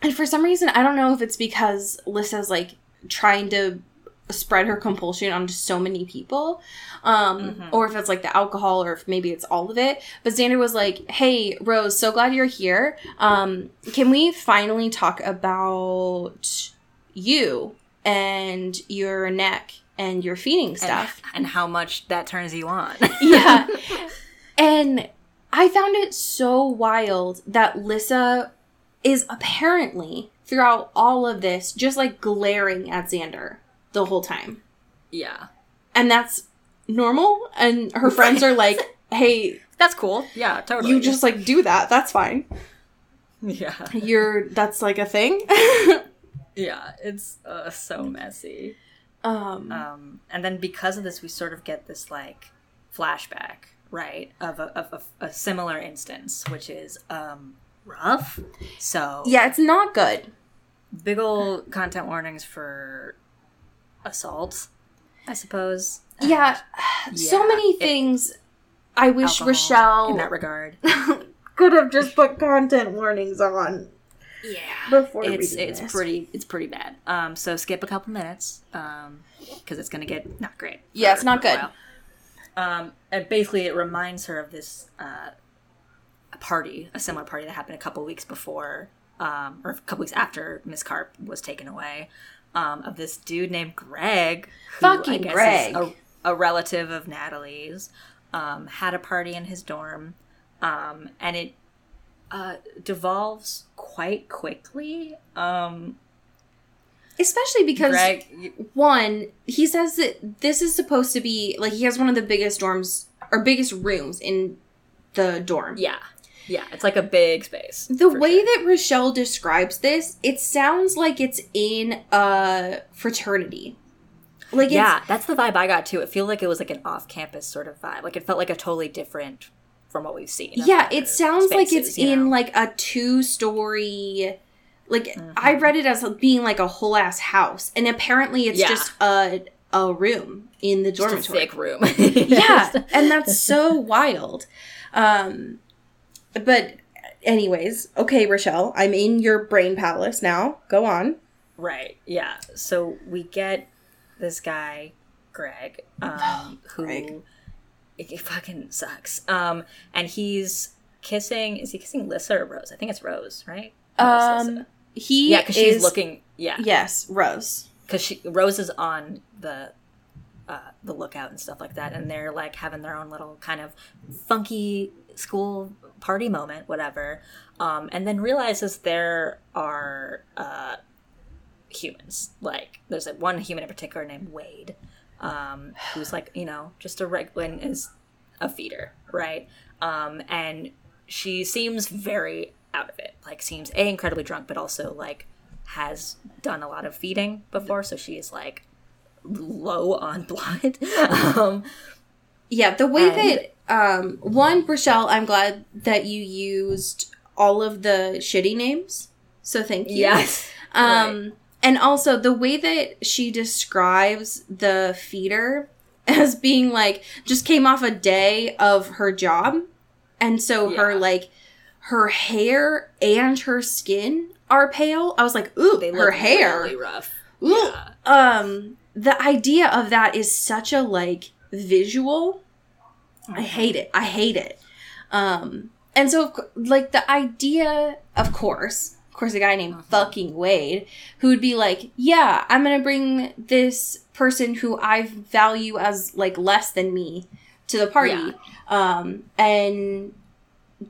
and for some reason, I don't know if it's because Lissa's, like, trying to spread her compulsion onto so many people. Um, mm-hmm. Or if it's, like, the alcohol, or if maybe it's all of it. But Xander was like, hey, Rose, so glad you're here. Um, can we finally talk about you and your neck and your feeding stuff? And, and how much that turns you on. Yeah. And I found it so wild that Lissa is apparently, throughout all of this, just, like, glaring at Xander the whole time. Yeah. And that's... normal, and her friends are like, hey, that's cool, yeah, totally, you just, like, do that, that's fine, yeah, you're, that's, like, a thing. Yeah, it's uh, so messy. um, um and then because of this we sort of get this, like, flashback, right, of a, of a, a similar instance, which is um rough. So yeah, it's not good. Big old content warnings for assault, I suppose. Yeah, and, so yeah, many things. It, I wish Rochelle, in that regard, could have just put content warnings on. Yeah, before it's it's this. pretty it's pretty bad. Um, so skip a couple minutes, um, because it's gonna get not great. Yeah, it's not good. While. Um, and basically, it reminds her of this uh, party, a similar party that happened a couple weeks before, um, or a couple weeks after Miss Carp was taken away. Um, of this dude named Greg. Who, Fucking I guess Greg. Is a, a relative of Natalie's, um, had a party in his dorm, um, and it uh, devolves quite quickly. Um, Especially because, Greg, one, he says that this is supposed to be, like, he has one of the biggest dorms, or biggest rooms in the dorm. Yeah. Yeah, it's like a big space. The way sure. that Rochelle describes this, it sounds like it's in a fraternity. Like, yeah, it's, that's the vibe I got, too. It felt like it was, like, an off-campus sort of vibe. Like, it felt like a totally different from what we've seen. Yeah, it sounds spaces, like it's in, know? like, a two-story... Like, mm-hmm. I read it as being, like, a whole-ass house. And apparently it's yeah. just a a room in the dormitory. Just a thick room. Yeah, and that's so wild. Um... But anyways, okay, Rochelle, I'm in your brain palace now. Go on. Right, yeah. So we get this guy, Greg, um, who Greg. It, it fucking sucks. Um, and he's kissing, is he kissing Lissa or Rose? I think it's Rose, right? Um, Rose, he Yeah, because she's looking, yeah. Yes, Rose. Because Rose is on the... Uh, the lookout and stuff like that, and they're like having their own little kind of funky school party moment, whatever, um, and then realizes there are uh, humans. Like, there's like, one human in particular named Wade, um, who's like, you know, just a regular, is a feeder, right? Um, and she seems very out of it, like seems A, incredibly drunk, but also like has done a lot of feeding before, so she is like low on blood. um yeah the way and, that um one Rochelle, I'm glad that you used all of the shitty names, so thank you. Yes. um right. And also the way that she describes the feeder as being like just came off a day of her job, and so yeah. her like her hair and her skin are pale. I was like, ooh, they her look hair really rough. Ooh. Yeah. um The idea of that is such a, like, visual. I hate it. I hate it. Um, and so, like, the idea, of course, of course, a guy named fucking Wade, who would be like, yeah, I'm going to bring this person who I value as, like, less than me to the party. Yeah. Um, and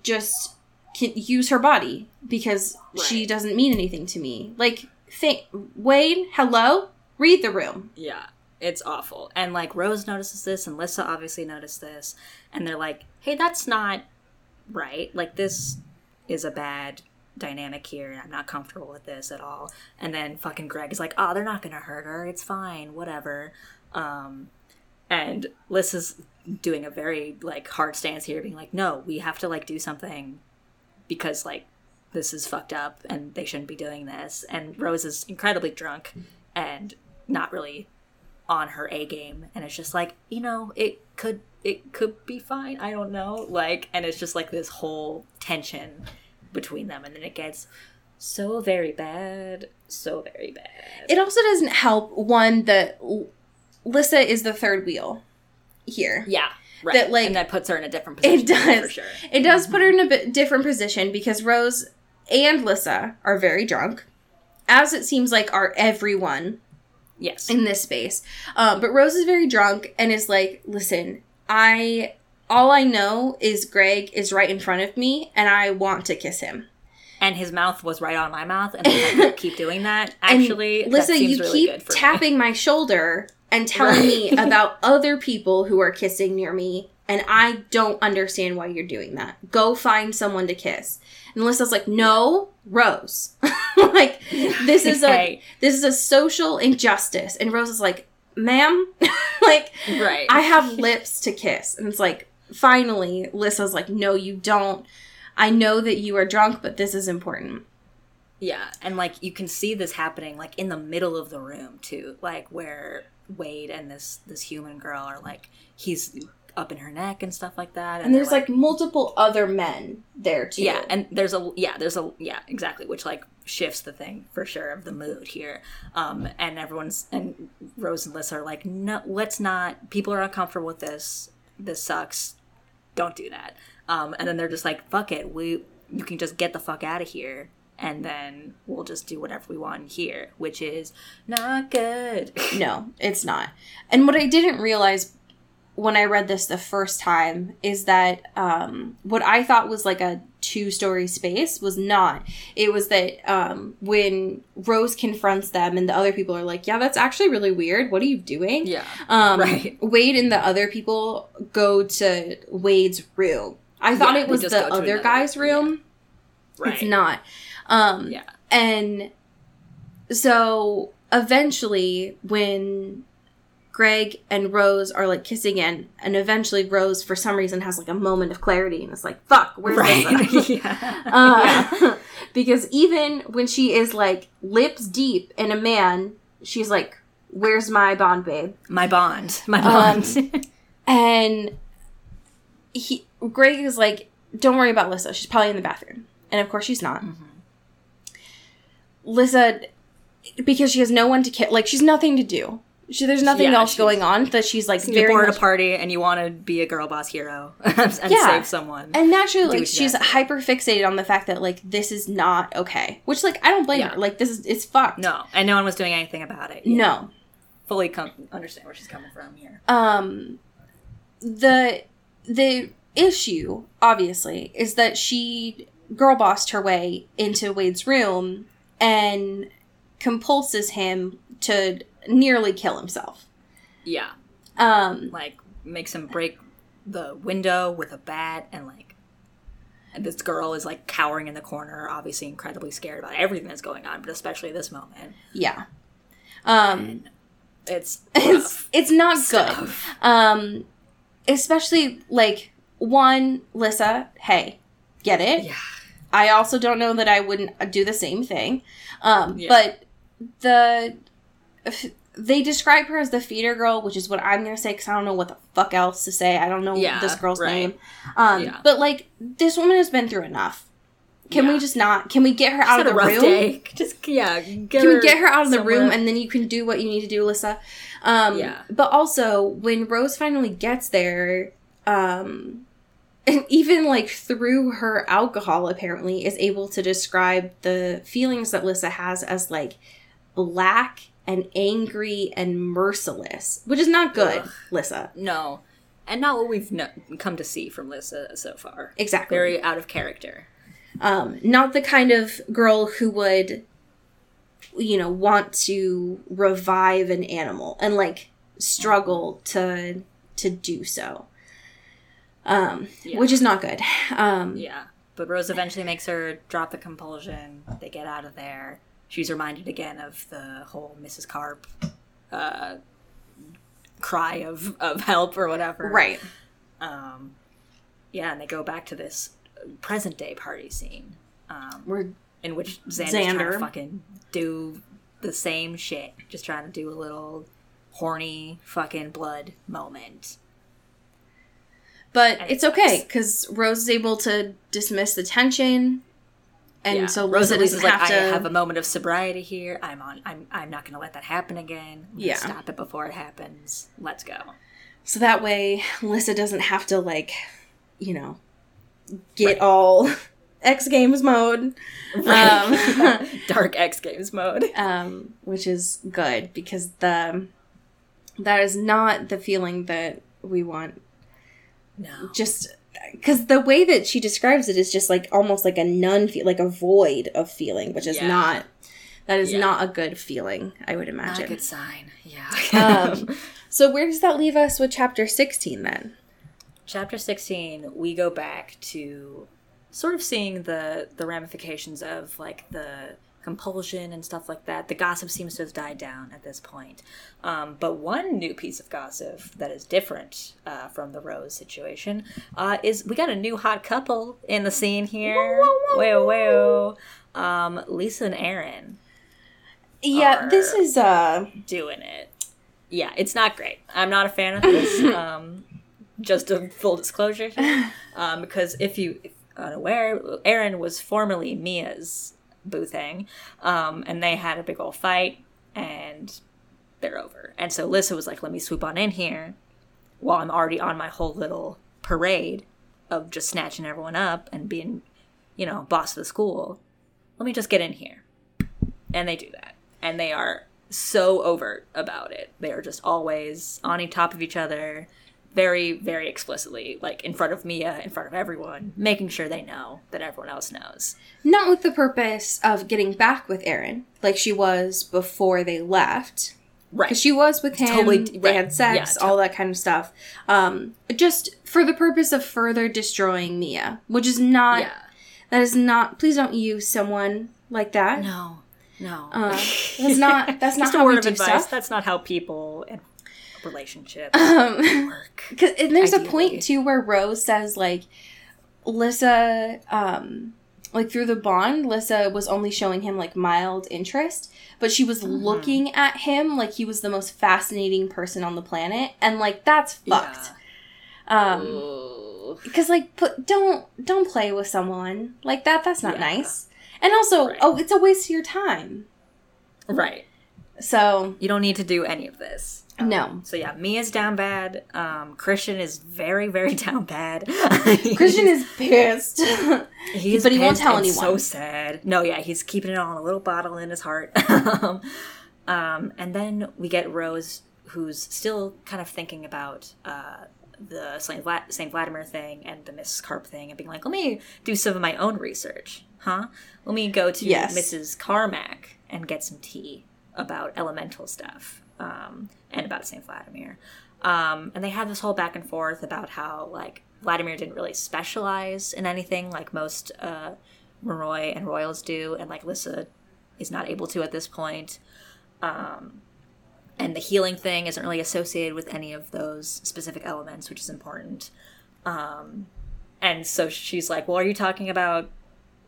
just use her body because right. she doesn't mean anything to me. Like, think, Wade, hello? Read the room. Yeah, it's awful. And, like, Rose notices this, and Lissa obviously noticed this. And they're like, hey, that's not right. Like, this is a bad dynamic here, and I'm not comfortable with this at all. And then fucking Greg is like, oh, they're not going to hurt her. It's fine. Whatever. Um, and Lissa's doing a very, like, hard stance here, being like, no, we have to, like, do something because, like, this is fucked up, and they shouldn't be doing this. And Rose is incredibly drunk and not really on her A game, and it's just like, you know, it could it could be fine, I don't know, like, and it's just like this whole tension between them, and then it gets so very bad, so very bad. It also doesn't help, one, that Lissa is the third wheel here. Yeah, right. That, like, and that puts her in a different position. It does. For sure. It does mm-hmm. put her in a bit different position because Rose and Lissa are very drunk, as it seems like are everyone. Yes. In this space. Um, but Rose is very drunk and is like, listen, I, all I know is Greg is right in front of me and I want to kiss him. And his mouth was right on my mouth. And I keep doing that. Actually, and Lissa, that seems you really keep good for tapping me. My shoulder and telling right. me about other people who are kissing near me. And I don't understand why you're doing that. Go find someone to kiss. And Lissa's like, no, Rose. Like, this is a this is a social injustice. And Rose is like, ma'am, like, right. I have lips to kiss. And it's like, finally, Lissa's like, no, you don't. I know that you are drunk, but this is important. Yeah, and, like, you can see this happening, like, in the middle of the room, too. Like, where Wade and this this human girl are, like, he's up in her neck and stuff like that. And, and there's, like, like, multiple other men there, too. Yeah, and there's a, yeah, there's a, yeah, exactly, which, like, shifts the thing, for sure, of the mood here. Um, and everyone's, and Rose and Lissa are like, no, let's not, people are uncomfortable with this, this sucks, don't do that. Um, and then they're just like, fuck it, we, you can just get the fuck out of here, and then we'll just do whatever we want here, which is not good. No, it's not. And what I didn't realize when I read this the first time is that um, what I thought was like a two-story space was not. It was that um, when Rose confronts them and the other people are like, yeah, that's actually really weird. What are you doing? Yeah, um, right. Wade and the other people go to Wade's room. I thought yeah, it was the other guy's room. Yeah. Right. It's not. Um, yeah. And so eventually when Greg and Rose are like kissing in, and eventually Rose for some reason has like a moment of clarity and it's like, fuck, where's right. Lissa? yeah. Uh, yeah. Because even when she is like lips deep in a man, she's like, where's my bond, babe? My bond. My bond. Um, and he, Greg is like, don't worry about Lissa. She's probably in the bathroom. And of course she's not. Mm-hmm. Lissa, because she has no one to kiss, like she's nothing to do. She, there's nothing yeah, else going on that she's like very bored much- a party and you want to be a girl boss hero and yeah. save someone. And naturally, like, she's hyper fixated on the fact that like this is not okay. Which like I don't blame yeah. her. Like this is it's fucked. No, and no one was doing anything about it. Yet. No, fully com- understand where she's coming from here. Um, the the issue obviously is that she girl bossed her way into Wade's room and compulses him to nearly kill himself. Yeah. Um, like, makes him break the window with a bat, and, like, this girl is, like, cowering in the corner, obviously incredibly scared about everything that's going on, but especially this moment. Yeah. Um, it's, it's It's not stuff. good. Um, especially, like, one, Lissa, hey, get it? Yeah. I also don't know that I wouldn't do the same thing. Um, yeah. But the... They describe her as the feeder girl, which is what I'm going to say because I don't know what the fuck else to say. I don't know yeah, this girl's right. name. Um, yeah. But, like, this woman has been through enough. Can yeah. we just not... Can we get her just out of the room? Just had a rough day. Just, yeah. Get can we get her out of somewhere. the room and then you can do what you need to do, Lissa? Um, yeah. But also, when Rose finally gets there, um, and even, like, through her alcohol, apparently, is able to describe the feelings that Lissa has as, like, black... and angry and merciless, which is not good, Ugh. Lissa. No, and not what we've no- come to see from Lissa so far. Exactly. Very out of character. Um, not the kind of girl who would, you know, want to revive an animal and, like, struggle to to do so, um, yeah. which is not good. Um, yeah, but Rose eventually makes her drop the compulsion. They get out of there. She's reminded again of the whole Missus Carp uh, cry of, of help or whatever. Right. Um, yeah, and they go back to this present day party scene. Um, Where in which Xander's Xander. trying to fucking do the same shit. Just trying to do a little horny fucking blood moment. But and it's it okay, because Rose is able to dismiss the tension. And yeah. so Rosa doesn't have like, to... I have a moment of sobriety here. I'm on. I'm. I'm not going to let that happen again. I'm yeah. Stop it before it happens. Let's go. So that way, Lissa doesn't have to like, you know, get right. all X Games mode, right. um, dark X Games mode, um, which is good because the that is not the feeling that we want. No. Just. Because the way that she describes it is just, like, almost like a nun, fe- like a void of feeling, which is yeah. not, that is yeah. not a good feeling, I would imagine. Not a good sign, yeah. um, so where does that leave us with Chapter sixteen, then? Chapter sixteen, we go back to sort of seeing the, the ramifications of, like, the compulsion and stuff like that. The gossip seems to have died down at this point. Um, but one new piece of gossip that is different uh, from the Rose situation uh, is we got a new hot couple in the scene here. Whoa, whoa, whoa. Um, Lissa and Aaron. Yeah, this is... Uh... doing it. Yeah, it's not great. I'm not a fan of this. um, just a full disclosure here. Um, because if you're unaware, Aaron was formerly Mia's boo thing, um, and they had a big old fight, and they're over. And so Lissa was like, let me swoop on in here while I'm already on my whole little parade of just snatching everyone up and being, you know, boss of the school. Let me just get in here. And they do that. And they are so overt about it. They are just always on top of each other. very, very explicitly, like, in front of Mia, in front of everyone, making sure they know that everyone else knows. Not with the purpose of getting back with Aaron, like she was before they left. Right. Because she was with him, totally, they right. had sex, yeah, totally. all that kind of stuff. Um, just for the purpose of further destroying Mia, which is not, yeah. that is not, please don't use someone like that. No, no. Uh, that's not, that's not how we do advice. Stuff. That's not how people in relationships um, work. Cause, and there's ideally. a point, too, where Rose says, like, Lissa, um... like, through the bond, Lissa was only showing him, like, mild interest, but she was mm-hmm. looking at him like he was the most fascinating person on the planet, and, like, that's fucked. Yeah. Um, because, like, put, don't don't play with someone like that. That's not yeah. nice. And also, right. oh, it's a waste of your time. Right. So. You don't need to do any of this. Um, no. So, yeah, Mia's down bad. Um, Christian is very, very down bad. Christian is pissed. He's but he won't tell anyone. So sad. No, yeah, he's keeping it all in a little bottle in his heart. um, um, and then we get Rose, who's still kind of thinking about uh, the Saint Vladimir thing and the Missus Carp thing and being like, let me do some of my own research, huh? Let me go to yes. Missus Carmack and get some tea about elemental stuff um, and about Saint Vladimir. Um, and they have this whole back and forth about how, like, Vladimir didn't really specialize in anything like most uh, Roy and Royals do, and like Lissa is not able to at this point. Um, and the healing thing isn't really associated with any of those specific elements, which is important. Um, and so she's like, well, are you talking about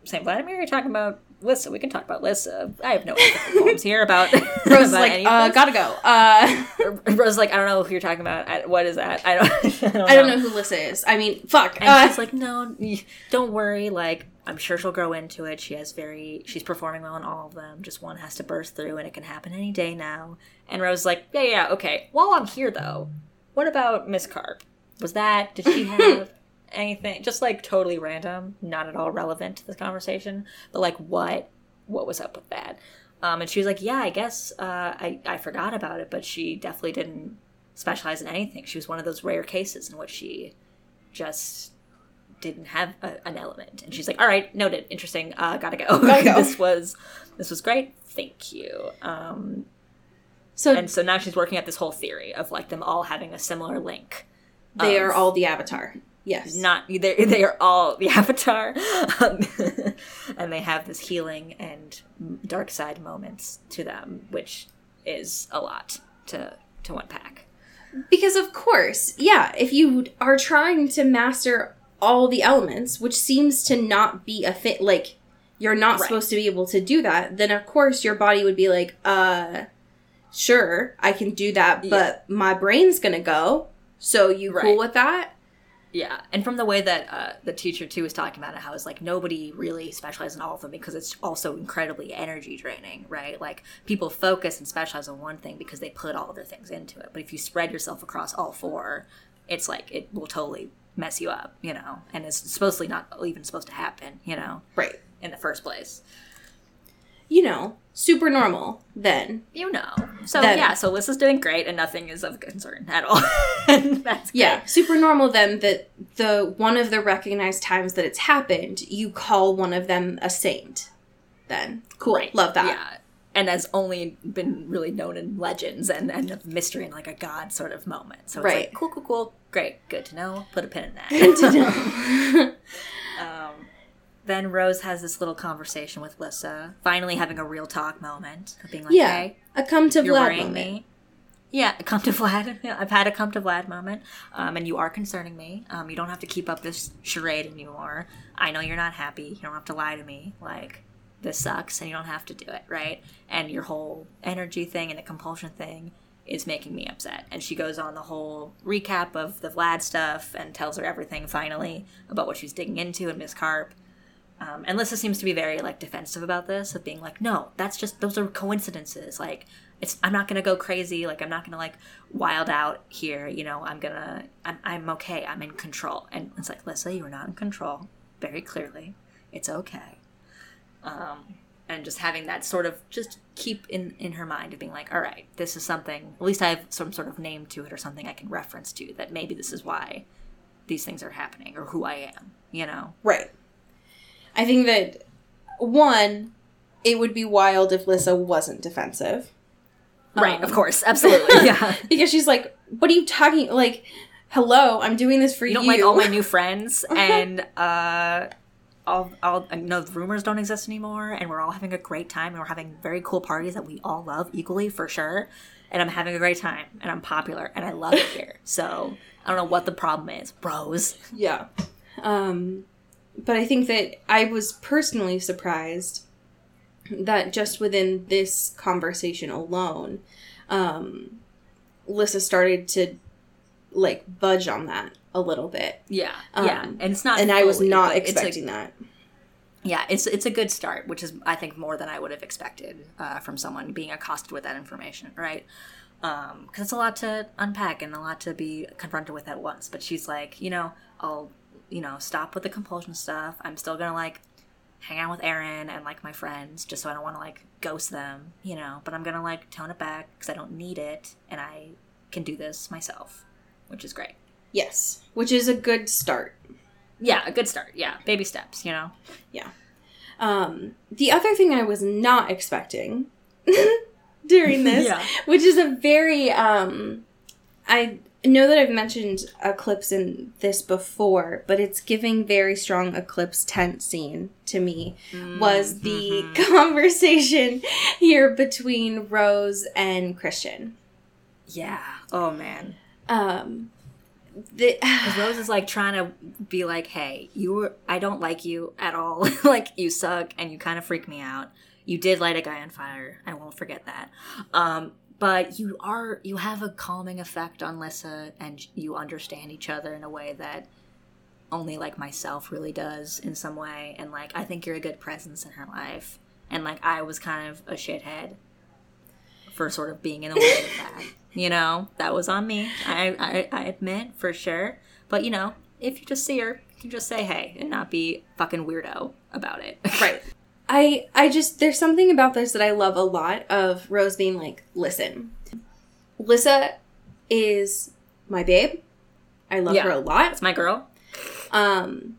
Saint Vladimir? Or are you talking about Lissa? We can talk about Lissa. I have no qualms here about Rose. About like, any of uh, gotta go. Uh, Rose, like, I don't know who you're talking about. I, what is that? I don't. I don't know, I don't know who Lissa is. I mean, fuck. And uh, she's like, no, don't worry. Like, I'm sure she'll grow into it. She has very. She's performing well in all of them. Just one has to burst through, and it can happen any day now. And Rose's like, yeah, yeah, okay. While I'm here, though, what about Miss Carp? Was that? Did she have? Anything, just like totally random, not at all relevant to this conversation, but like what what was up with that? Um and she was like, yeah, I guess uh I, I forgot about it, but she definitely didn't specialize in anything. She was one of those rare cases in which she just didn't have a, an element. And she's like, all right, noted, interesting, uh gotta go. Gotta go. this was this was great, thank you. Um so and so now she's working at this whole theory of like them all having a similar link. They of, are all the Avatar. Yes. Not they. They are all the Avatar, um, and they have this healing and dark side moments to them, which is a lot to to unpack. Because of course, yeah, if you are trying to master all the elements, which seems to not be a fit, like you're not right. supposed to be able to do that, then of course your body would be like, uh, sure, I can do that, yeah. but my brain's gonna go. So you right. cool with that? Yeah, and from the way that uh, the teacher, too, was talking about it, how it's like nobody really specializes in all of them because it's also incredibly energy draining, right? Like, people focus and specialize on one thing because they put all of their things into it. But if you spread yourself across all four, it's like it will totally mess you up, you know? And it's supposedly not even supposed to happen, you know? Right. In the first place. You know, super normal, then. You know. So, then, yeah, so Lissa's doing great, and nothing is of concern at all. And that's great. Yeah, super normal, then, that the one of the recognized times that it's happened, you call one of them a saint, then. Cool. Right. Love that. Yeah, and has only been really known in legends and, and of mystery and, like, a god sort of moment. So it's right. like, cool, cool, cool, great, good to know, put a pin in that. Good to know. um... Then Rose has this little conversation with Lissa, finally having a real talk moment of being like, yeah, hey, a come to you're Vlad worrying moment. Me. Yeah, a come to Vlad. I've had a come to Vlad moment, um, and you are concerning me. Um, you don't have to keep up this charade anymore. I know you're not happy. You don't have to lie to me. Like, this sucks, and you don't have to do it, right? And your whole energy thing and the compulsion thing is making me upset. And she goes on the whole recap of the Vlad stuff and tells her everything finally about what she's digging into and Miss Carp. Um, and Lissa seems to be very, like, defensive about this, of being like, no, that's just, those are coincidences. Like, it's, I'm not going to go crazy. Like, I'm not going to, like, wild out here. You know, I'm going to, I'm, I'm okay. I'm in control. And it's like, Lissa, you are not in control. Very clearly. It's okay. Um, and just having that sort of just keep in, in her mind of being like, all right, this is something, at least I have some sort of name to it or something I can reference to that maybe this is why these things are happening or who I am, you know? Right. I think that, one, it would be wild if Lissa wasn't defensive. Right, um, of course. Absolutely. Yeah. Because she's like, what are you talking, like, hello, I'm doing this for you. You don't like all my new friends and, uh... All, all, no, the rumors don't exist anymore, and we're all having a great time, and we're having very cool parties that we all love equally, for sure, and I'm having a great time, and I'm popular, and I love it here, so I don't know what the problem is, bros. Yeah. Um, but I think that I was personally surprised that just within this conversation alone, um, Lissa started to, like, budge on that a little bit. Yeah. Um, yeah. And it's not And fully, I was not expecting a, that. Yeah, it's it's a good start, which is, I think, more than I would have expected uh, from someone being accosted with that information, right? Because um, it's a lot to unpack and a lot to be confronted with at once. But she's like, you know, I'll, you know, stop with the compulsion stuff. I'm still going to, like, hang out with Aaron and, like, my friends just so I don't want to, like, ghost them, you know. But I'm going to, like, tone it back because I don't need it and I can do this myself, which is great. Yes, which is a good start. Yeah, a good start. Yeah, baby steps, you know? Yeah. Um, the other thing I was not expecting during this, yeah. which is a very... Um, I know that I've mentioned Eclipse in this before, but it's giving very strong Eclipse tent scene to me, mm-hmm. was the conversation here between Rose and Christian. Yeah. Oh, man. Um... Because Rose is, like, trying to be like, hey, you were, I don't like you at all. Like, you suck, and you kind of freak me out. You did light a guy on fire. I won't forget that. Um, but you are, you have a calming effect on Lissa, and you understand each other in a way that only, like, myself really does in some way. And, like, I think you're a good presence in her life. And, like, I was kind of a shithead for sort of being in the way of that. You know, that was on me. I, I I admit, for sure. But, you know, if you just see her, you can just say hey and not be fucking weirdo about it. Right. I I just, there's something about this that I love a lot of Rose being like, listen, Lissa is my babe. I love yeah, her a lot. It's my girl. Um,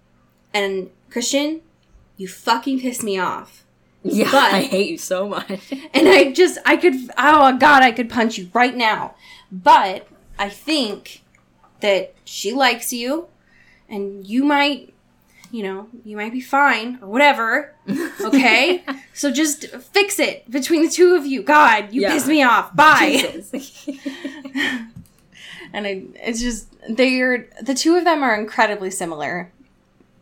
and Christian, you fucking piss me off. Yeah, but, I hate you so much. And I just, I could, oh God, I could punch you right now. But I think that she likes you and you might, you know, you might be fine or whatever. Okay? So just fix it between the two of you. God, you yeah. pissed me off. Bye. And I, it's just, they are, the two of them are incredibly similar.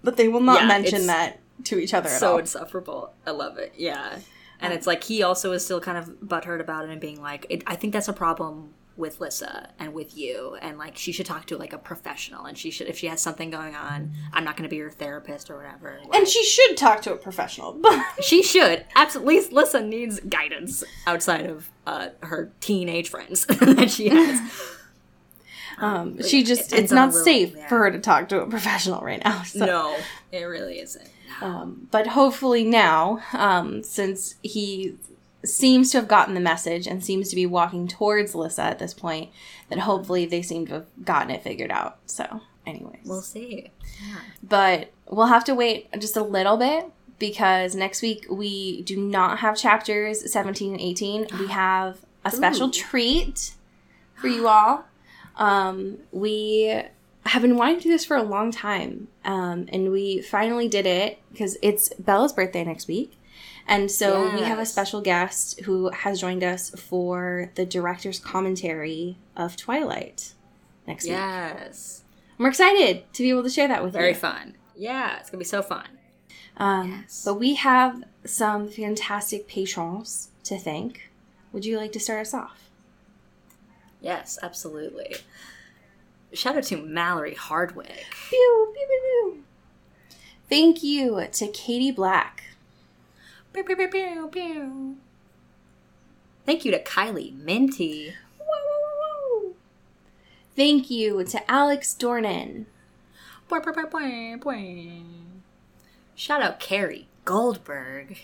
But they will not yeah, mention that to each other at so all. So insufferable. I love it. Yeah. And um, it's like he also is still kind of butthurt about it and being like, it, I think that's a problem with Lissa and with you. And like she should talk to like a professional and she should, if she has something going on, I'm not going to be your therapist or whatever. Like, and she should talk to a professional. But she should. Absolutely. Lissa needs guidance outside of uh, her teenage friends that she has. Um, she just, it, it's not little, safe yeah. for her to talk to a professional right now. So. No, it really isn't. Um, but hopefully now, um, since he seems to have gotten the message and seems to be walking towards Lissa at this point, that hopefully they seem to have gotten it figured out. So anyways. We'll see. Yeah. But we'll have to wait just a little bit because next week we do not have chapters seventeen and eighteen. We have a special Ooh. treat for you all. Um, we have been wanting to do this for a long time, um, and we finally did it because it's Bella's birthday next week. And so yes. we have a special guest who has joined us for the director's commentary of Twilight next yes. week. Yes. We're excited to be able to share that with Very you. Very fun. Yeah, it's going to be so fun. Um, yes. But we have some fantastic patrons to thank. Would you like to start us off? Yes, absolutely. Shout out to Mallory Hardwick. Pew, pew, pew, pew. Thank you to Katie Black. Pew, pew, pew, pew, pew. Thank you to Kylie Minty. Woo, woo, woo. Thank you to Alex Dornan. Boing, boing, boing, boing. Shout out Carrie Goldberg.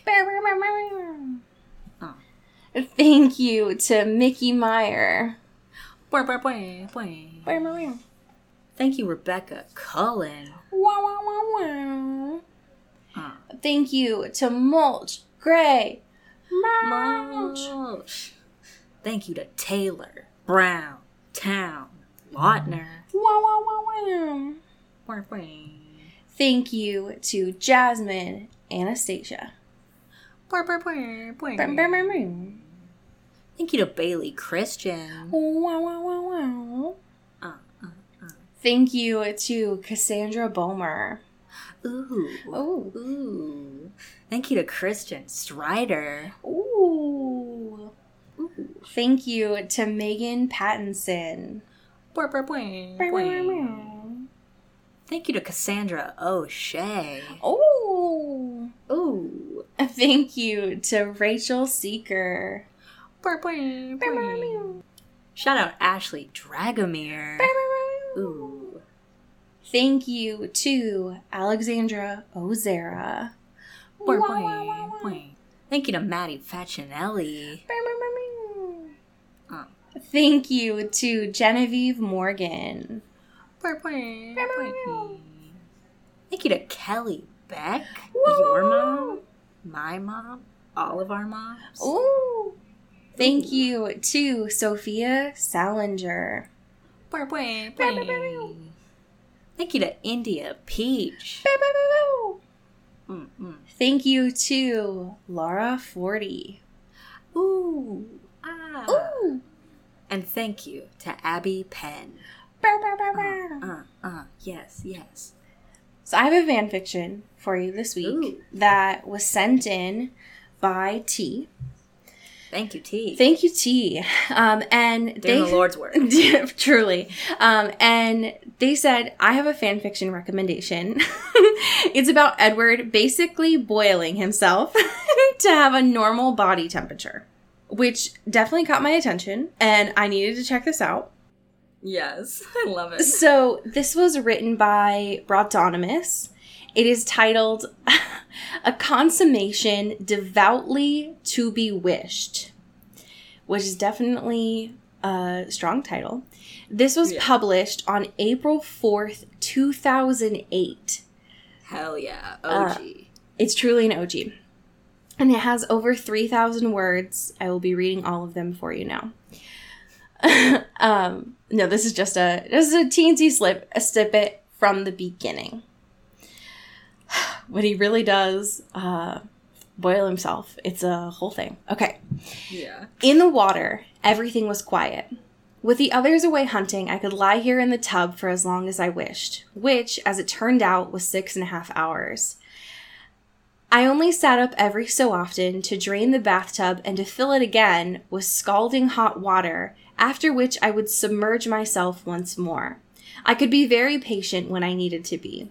Oh. Thank you to Mickey Meyer. Thank you, Rebecca Cullen. Uh. Thank you to Mulch Gray. Mulch. Mulch. Thank you to Taylor Brown Town Lautner. Thank you to Jasmine Anastasia. Thank you to Bailey Christian. Uh, uh, uh. Thank you to Cassandra Bomer. Ooh. Ooh. Ooh. Thank you to Christian Strider. Ooh. Ooh. Thank you to Megan Pattinson. Thank you to Cassandra O'Shea. Ooh. Ooh. Thank you to Rachel Seeker. Shout out Ashley Dragomir. Ooh. Thank you to Alexandra Ozera. Thank you to Maddie Facinelli. Oh. Thank you to Genevieve Morgan. Thank you to Kelly Beck. Your mom, my mom, all of our moms. Ooh. Thank you to Sophia Salinger. Thank you to India Peach. Thank you to Laura Forty. Ooh. Ah. Ooh. And thank you to Abby Penn. Uh, uh, uh, yes, yes. So I have a fan fiction for you this week. Ooh. That was sent in by T. Thank you, T. Thank you, T. Um, and Doing they, the Lord's work. Truly. Um, and they said, I have a fan fiction recommendation. It's about Edward basically boiling himself to have a normal body temperature, which definitely caught my attention, and I needed to check this out. Yes, I love it. So this was written by Brotonymous. It is titled A Consummation Devoutly to Be Wished, which is definitely a strong title. This was yeah. published on April fourth, two thousand eight. Hell yeah, O G. Uh, it's truly an O G. And it has over three thousand words. I will be reading all of them for you now. um, no, this is just a, this is a teensy slip, a snippet from the beginning. When he really does uh, boil himself, it's a whole thing. Okay. Yeah. In the water, everything was quiet. With the others away hunting, I could lie here in the tub for as long as I wished, which, as it turned out, was six and a half hours. I only sat up every so often to drain the bathtub and to fill it again with scalding hot water, after which I would submerge myself once more. I could be very patient when I needed to be.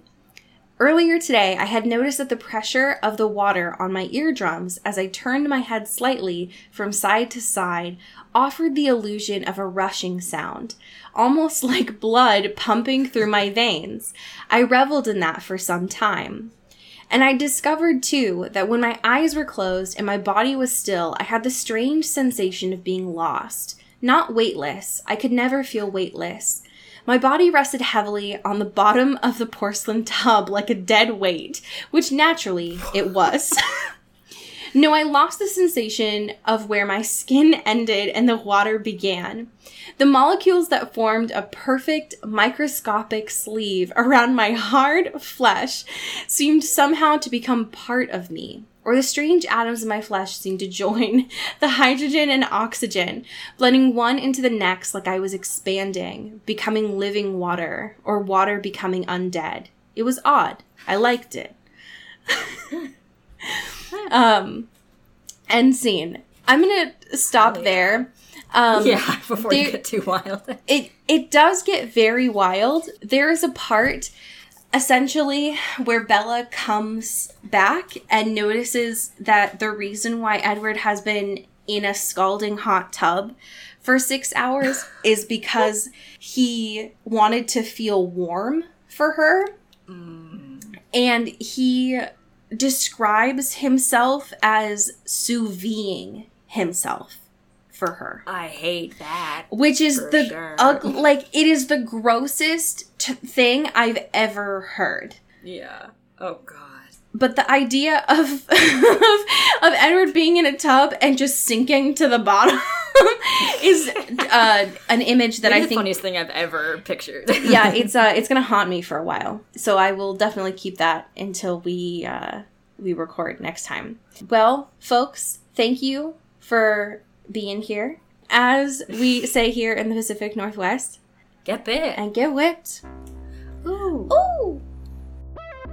Earlier today, I had noticed that the pressure of the water on my eardrums as I turned my head slightly from side to side offered the illusion of a rushing sound, almost like blood pumping through my veins. I reveled in that for some time. And I discovered, too, that when my eyes were closed and my body was still, I had the strange sensation of being lost. Not weightless. I could never feel weightless. My body rested heavily on the bottom of the porcelain tub like a dead weight, which naturally it was. No, I lost the sensation of where my skin ended and the water began. The molecules that formed a perfect microscopic sleeve around my hard flesh seemed somehow to become part of me. Or the strange atoms of my flesh seemed to join the hydrogen and oxygen, blending one into the next like I was expanding, becoming living water, or water becoming undead. It was odd. I liked it. um, end scene. I'm going to stop oh, yeah. there. Um, yeah, before there, you get too wild. it, it does get very wild. There is a part... essentially, where Bella comes back and notices that the reason why Edward has been in a scalding hot tub for six hours is because he wanted to feel warm for her. Mm. And he describes himself as sous-videing himself for her. I hate that. Which is the sure. ugly, like, it is the grossest t- thing I've ever heard. Yeah. Oh, God. But the idea of, of of Edward being in a tub and just sinking to the bottom is uh, an image that I think... It's the funniest thing I've ever pictured. Yeah, it's uh, it's going to haunt me for a while. So I will definitely keep that until we uh, we record next time. Well, folks, thank you for being here. As we say here in the Pacific Northwest... Get bit. And get whipped. Ooh. Ooh!